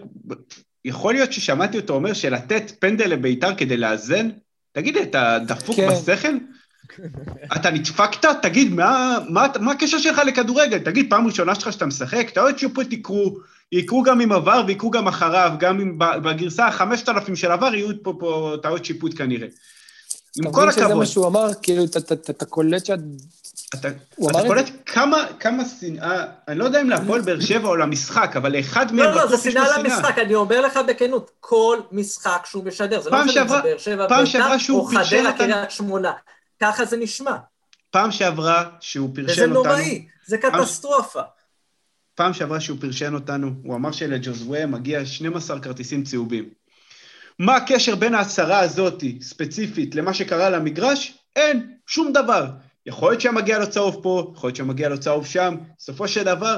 יכול להיות ששמעתי אותו אומר שלתת פנדל לביתר כדי לאזן, תגיד, אתה דפוק בשכל? אתה נדפקת? תגיד, מה הקשר שלך לכדורגל? תגיד, פעם ראשונה שלך שאתה משחק, אתה יודע שפה תקרו, יקרו גם עם עבר ויקרו גם אחריו, גם אם בגרסה חמשת אלפים של עבר, יהיו פה טעות שיפוט כנראה. עם כל הכבוד. שזה מה שהוא אמר, כאילו, אתה קולט שאת... אתה קולט כמה שנאה, אני לא יודע אם להפועל באר שבע או למשחק, אבל לאחד מהם... לא, לא, זה שנאה למשחק, אני אומר לך בכנות, כל משחק שהוא משדר, זה לא משנה באר שבע, בית"ר או חדרה קריית שמונה, ככה זה נשמע. פעם שעברה שהוא פרשן אותנו... וזה נוראי, זה קטסטרופה. פעם שעברה שהוא פרשן אותנו, הוא אמר שלג'וזווה מגיע שנים עשר כרטיסים צהובים. מה הקשר בין ההצהרה הזאת, ספציפית, למה שקרה למגרש? אין, שום דבר. יכול להיות שמגיע לו צהוב פה, יכול להיות שמגיע לו צהוב שם, סופו של דבר,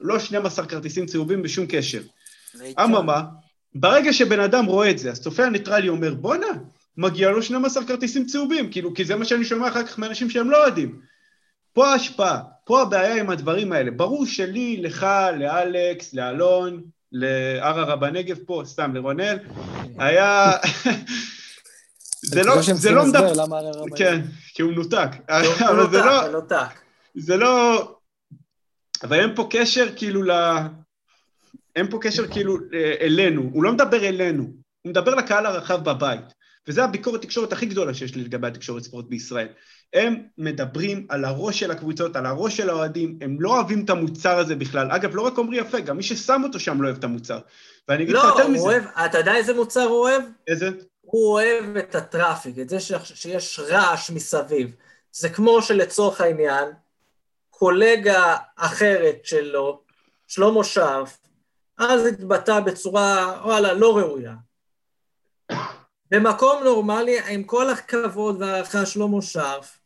לא שנים עשר כרטיסים צהובים בשום קשר. אממה, ברגע שבן אדם רואה את זה, הסופר הניטרלי אומר, בונה, מגיע לו שנים עשר כרטיסים צהובים, כאילו, כי זה מה שאני שומע אחר כך מאנשים שהם לא יודעים. פה ההשפעה, פה הבעיה עם הדברים האלה, ברור שלי, לך, לאלכס, לאלון, לערערה בנגב פה, סתם לרונל, היה... זה לא, זה לא מדבר, כן, כי הוא מנותק, אבל זה לא, זה לא, אבל אין פה קשר כאילו, אין פה קשר כאילו אלינו, הוא לא מדבר אלינו, הוא מדבר לקהל הרחב בבית, וזה הביקורת התקשורת הכי גדולה שיש לי לגבי התקשורת ספורט בישראל, הם מדברים על הראש של הקבוצות, על הראש של האוהדים, הם לא אוהבים את המוצר הזה בכלל, אגב, לא רק עומרי יפה, גם מי ששם אותו שם לא אוהב את המוצר, ואני אגיד לך יותר מזה. לא, אתה יודע איזה מוצר הוא אוהב? איזה? הוא אוהב את הטראפיק, את זה ש... שיש רעש מסביב. זה כמו שלצורך העניין, קולגה אחרת שלו, שלמה שרף, אז התבטא בצורה, וואלה, לא ראויה. במקום נורמלי, עם כל הכבוד והערכה שלמה שרף,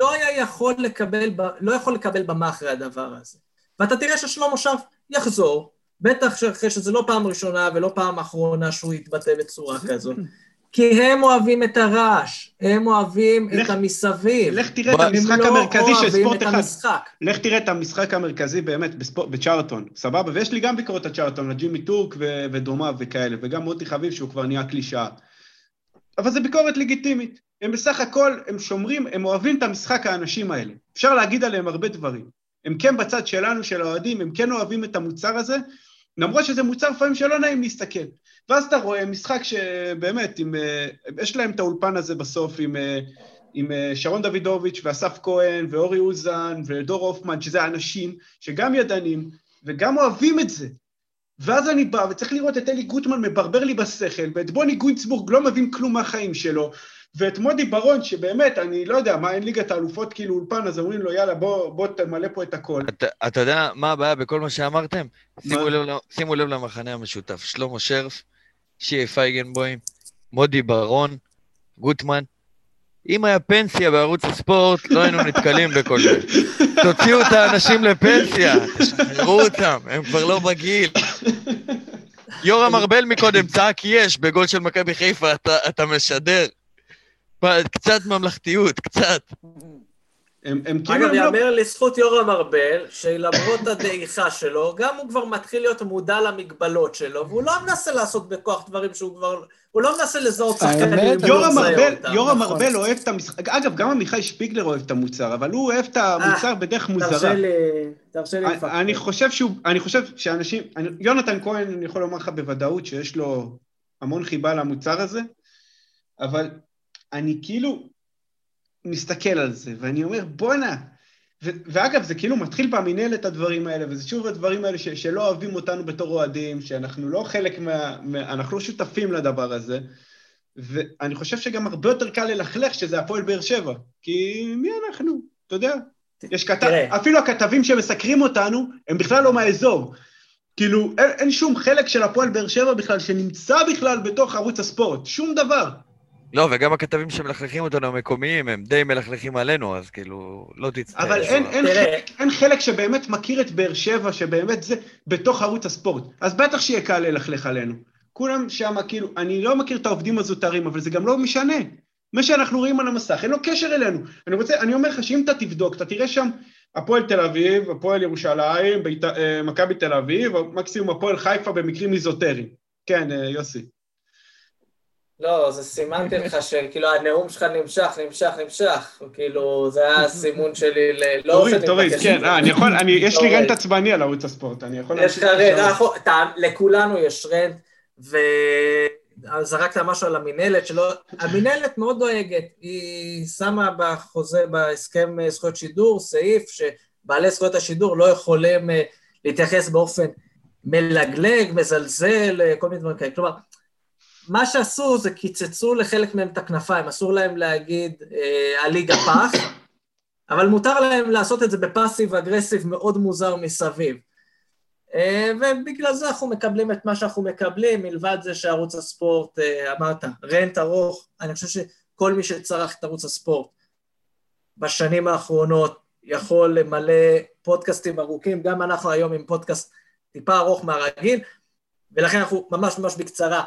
לא היה יכול לקבל, ב... לא יכול לקבל במה אחרי הדבר הזה. ואתה תראה ששלמה שרף יחזור, בטח שאחרי שזה לא פעם ראשונה ולא פעם אחרונה שהוא יתבטא בצורה כזאת. כי הם אוהבים את הרעש, הם אוהבים את המסביב. לך תראה את המשחק המרכזי של ספורט אחד. לך תראה את המשחק המרכזי באמת בצ'ארטון, סבבה? ויש לי גם ביקורת הצ'ארטון, לג'ימי טורק ודומיו וכאלה, וגם מוטי חביב שהוא כבר נהיה קלישאה. אבל זה ביקורת לגיטימית. הם בסך הכל, הם שומרים, הם אוהבים את המשחק האנשים האלה. אפשר להגיד עליהם הרבה דברים. הם כן בצד שלנו, של האוהדים, הם כן אוהבים את המוצר הזה, למרות שזה מוצר פעמים שלא נעים להסתכל. ואז אתה רואה משחק שבאמת, עם, יש להם את האולפן הזה בסוף, עם, עם שרון דוידוביץ' ואסף כהן, ואורי אוזן, ודור הופמן, שזה אנשים שגם ידענים, וגם אוהבים את זה. ואז אני בא, וצריך לראות את אלי גוטמן מברבר לי בשכל, ואת בוני גינצבורג לא מבין כלום מהחיים שלו, ואת מודי ברון, שבאמת, אני לא יודע, מה, אין ליגת האלופות כאילו אולפן, אז אומרים לו, יאללה, בוא, בוא תמלא פה את הכל. אתה, אתה יודע מה הבעיה בכל מה שאמרתם? שימו לב, שימו לב למחנה המשותף, שלמה שרף, שיה פייגנבוים, מודי ברון, גוטמן. אם היה פנסיה בערוץ הספורט, לא היינו נתקלים בכל זה. תוציאו את האנשים לפנסיה, תשמרו אותם, הם כבר לא בגיל. יורה מרבל מקודם צעק יש, בגול של מכבי חיפה, אתה, אתה משדר. קצת ממלכתיות, קצת. אגב, יאמר לזכות יורה מרבל, שלמרות הדעיכה שלו, גם הוא כבר מתחיל להיות מודע למגבלות שלו, והוא לא מנסה לעשות בכוח דברים שהוא כבר... הוא לא מנסה לזהות שחקנים. יורה מרבל אוהב את המשחק... אגב, גם עמיחי שפיגלר אוהב את המוצר, אבל הוא אוהב את המוצר בדרך מוזרה. תרשה לי לפקר. אני חושב שהוא... אני חושב שאנשים... יונתן כהן, אני יכול לומר לך בוודאות, שיש לו המון חיבה למוצר הזה, אבל... אני כאילו מסתכל על זה, ואני אומר, בונה. ו- ואגב, זה כאילו מתחיל במנהל את הדברים האלה, וזה שוב הדברים האלה ש- שלא אוהבים אותנו בתור אוהדים, שאנחנו לא חלק מה... מה- אנחנו לא שותפים לדבר הזה, ואני חושב שגם הרבה יותר קל ללכלך שזה הפועל באר שבע, כי מי אנחנו? אתה יודע? יש כת... אפילו הכתבים שמסקרים אותנו, הם בכלל לא מהאזור. כאילו, אין, אין שום חלק של הפועל באר שבע בכלל, שנמצא בכלל בתוך ערוץ הספורט, שום דבר. לא, וגם הכתבים שמלכלכים אותנו המקומיים, הם די מלכלכים עלינו, אז כאילו, לא תצטער. אבל אין, אין, חלק, אין חלק שבאמת מכיר את באר שבע, שבאמת זה בתוך ערוץ הספורט. אז בטח שיהיה קל ללכלך עלינו. כולם שם, כאילו, אני לא מכיר את העובדים הזוטרים, אבל זה גם לא משנה. מה שאנחנו רואים על המסך, אין לו קשר אלינו. אני רוצה, אני אומר לך שאם אתה תבדוק, אתה תראה שם הפועל תל אביב, הפועל ירושלים, בית, מכבי תל אביב, מקסימום הפועל חיפה במקרים איזוטריים. כן, יוסי. לא, זה סימנתי לך שכאילו הנאום שלך נמשך, נמשך, נמשך, כאילו זה היה הסימון שלי ל... תוריד, תוריד, כן, אני יכול, יש לי רנט עצבני על ערוץ הספורט, אני יכול... יש לך רנט, לכולנו יש רנט, וזרקת משהו על המנהלת שלא... המנהלת מאוד דואגת, היא שמה בחוזה, בהסכם זכויות שידור, סעיף שבעלי זכויות השידור לא יכולים להתייחס באופן מלגלג, מזלזל, כל מיני דברים כאלה, כלומר... מה שעשו זה קיצצו לחלק מהם את הכנפיים, אסור להם להגיד הליגה פח, אבל מותר להם לעשות את זה בפאסיב אגרסיב מאוד מוזר מסביב. ובגלל זה אנחנו מקבלים את מה שאנחנו מקבלים, מלבד זה שערוץ הספורט, אמרת, רנט ארוך, אני חושב שכל מי שצרח את ערוץ הספורט בשנים האחרונות יכול למלא פודקאסטים ארוכים, גם אנחנו היום עם פודקאסט טיפה ארוך מהרגיל, ולכן אנחנו ממש ממש בקצרה,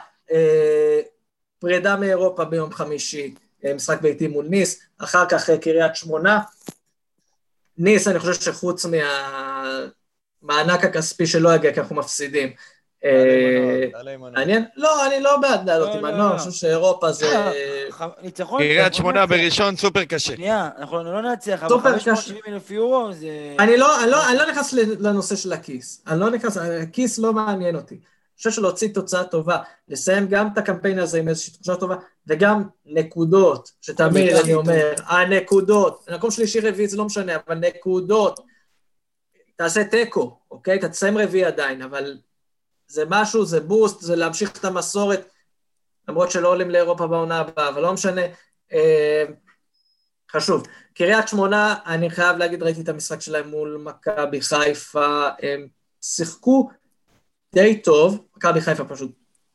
פרידה מאירופה ביום חמישי, משחק ביתי מול ניס, אחר כך קריית שמונה. ניס, אני חושב שחוץ מהמענק הכספי שלא יגיע, כי אנחנו מפסידים. מעניין? לא, אני לא בעד לעלות עם הנוער, אני חושב שאירופה זה... קריית שמונה בראשון, סופר קשה. שנייה, אנחנו לא נצליח, אבל חמש מאות ושבעים אלף יורו זה... אני לא נכנס לנושא של הכיס, אני לא נכנס, הכיס לא מעניין אותי. אני חושב שלהוציא תוצאה טובה, לסיים גם את הקמפיין הזה עם איזושהי תוצאה טובה, וגם נקודות, שתמיד אני אומר, הנקודות, במקום שלישי רביעי זה לא משנה, אבל נקודות, תעשה טקו, אוקיי? תסיים רביעי עדיין, אבל זה משהו, זה בוסט, זה להמשיך את המסורת, למרות שלא עולים לאירופה בעונה הבאה, אבל לא משנה, חשוב. קריית שמונה, אני חייב להגיד, ראיתי את המשחק שלהם מול מכבי חיפה, הם שיחקו, די טוב, מכבי חיפה פשוט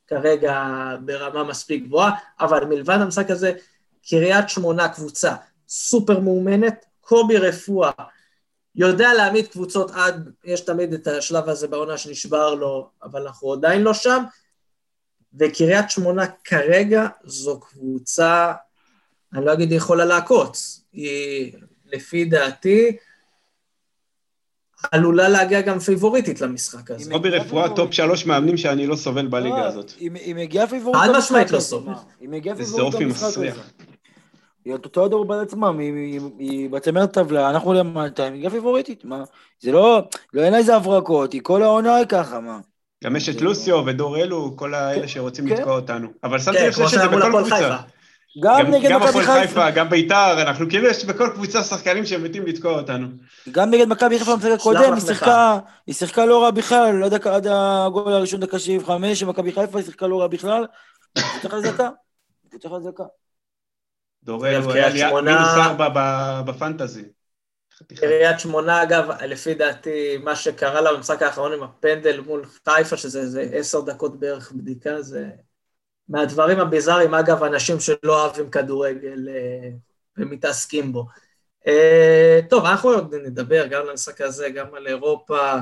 כרגע ברמה מספיק גבוהה, אבל מלבד המשחק הזה, קריית שמונה קבוצה סופר מאומנת, קובי רפואה, יודע להעמיד קבוצות עד, יש תמיד את השלב הזה בעונה שנשבר לו, אבל אנחנו עדיין לא שם, וקריית שמונה כרגע זו קבוצה, אני לא אגיד יכולה לעקוץ, היא לפי דעתי, עלולה להגיע גם פייבוריטית למשחק הזה. או ברפואה טופ שלוש מאמנים שאני לא סובל בליגה הזאת. היא מגיעה פייבוריטית למשחק הזה. עד משמעית לא סובל. היא מגיעה פייבוריטית למשחק הזה. היא אותו הדור בעצמם, היא בצמר טבלה, אנחנו למטה, היא מגיעה פייבוריטית, מה? זה לא, לא אין איזה הברקות, היא כל העונה היא ככה, מה? גם יש את לוסיו ודור אלו, כל האלה שרוצים לתקוע אותנו. אבל שמתי לפני שזה בכל קבוצה. גם נגד מכבי חיפה, גם ביתר, אנחנו כאילו יש בכל קבוצה שחקנים שמתים לתקוע אותנו. גם נגד מכבי חיפה במשחק הקודם, היא שיחקה לא רע בכלל, לא יודע, עד הגול הראשון דקה שבעים וחמש, שמכבי חיפה היא שיחקה לא רע בכלל, קבוצה חזקה, קבוצה חזקה. דורל, הוא היה לי מינוס ארבע בפנטזי. קריית שמונה, אגב, לפי דעתי, מה שקרה לה במשחק האחרון עם הפנדל מול חיפה, שזה עשר דקות בערך בדיקה, זה... מהדברים הביזאריים, אגב, אנשים שלא אוהבים כדורגל ומתעסקים בו. טוב, אנחנו עוד נדבר גם על המשחק הזה, גם על אירופה,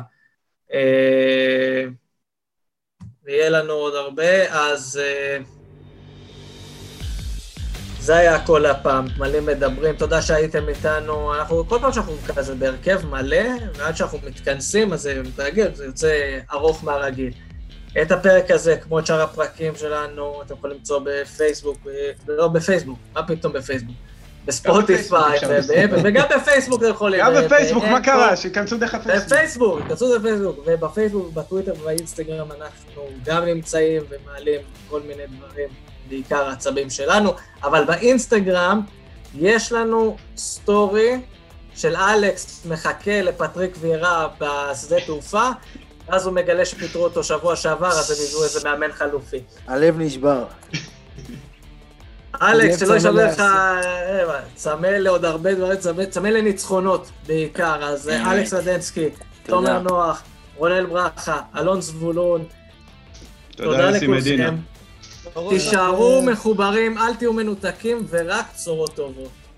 ויהיה לנו עוד הרבה, אז זה היה כל הפעם, מלא מדברים, תודה שהייתם איתנו, אנחנו, כל פעם שאנחנו כזה בהרכב מלא, ועד שאנחנו מתכנסים, אז זה מתרגל, זה יוצא ארוך מהרגיל. את הפרק הזה, כמו את שאר הפרקים שלנו, אתם יכולים למצוא בפייסבוק, לא בפייסבוק, מה פתאום בפייסבוק? בספוטיפיי, וגם בפייסבוק אתם יכולים. גם בפייסבוק, מה קרה? שיכנסו דרך הפייסבוק. בפייסבוק, יכנסו דרך הפייסבוק, ובפייסבוק, ובטוויטר ובאינסטגרם אנחנו גם נמצאים ומעלים כל מיני דברים, בעיקר העצבים שלנו, אבל באינסטגרם יש לנו סטורי של אלכס מחכה לפטריק וירה בשדה תעופה, אז הוא מגלה שפיתרו אותו שבוע שעבר, אז הם יזו איזה מאמן חלופי. הלב נשבר. אלכס, שלא ישבר לך, צמא לעוד הרבה דברים, צמא לניצחונות בעיקר, אז אלכס רדנסקי, תומר נוח, רונל ברכה, אלון זבולון, תודה לכולכם. תישארו מחוברים, אל תהיו מנותקים, ורק צורות טובות.